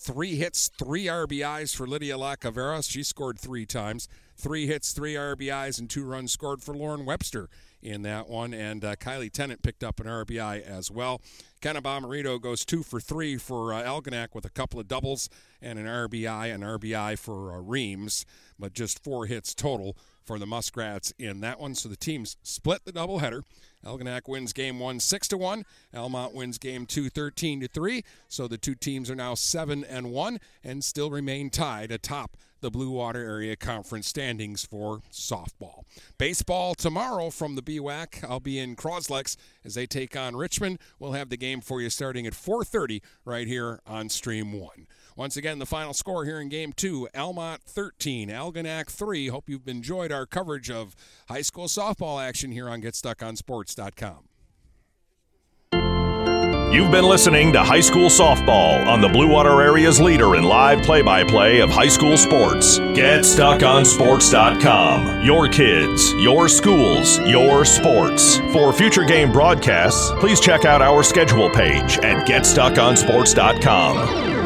3 hits, 3 RBIs for Lydia Lacavera. She scored 3 times. 3 hits, 3 RBIs, and 2 runs scored for Lauren Webster in that one. And Kylie Tennant picked up an RBI as well. Kenna Bomarito goes 2 for 3 for Algonac with a couple of doubles and an RBI for Reams, but just 4 hits total for the Muskrats in that one. So the teams split the doubleheader. Algonac wins game 1 6-1. Almont wins game 2 13-3. So the two teams are now 7-1 and still remain tied atop the Blue Water Area Conference standings for softball. Baseball tomorrow from the BWAC. I'll be in Croslex as they take on Richmond. We'll have the game for you starting at 4:30 right here on Stream 1. Once again, the final score here in Game 2, Almont 13, Algonac 3. Hope you've enjoyed our coverage of high school softball action here on GetStuckOnSports.com. You've been listening to High School Softball on the Blue Water Area's leader in live play-by-play of high school sports. GetStuckOnSports.com. Your kids, your schools, your sports. For future game broadcasts, please check out our schedule page at GetStuckOnSports.com.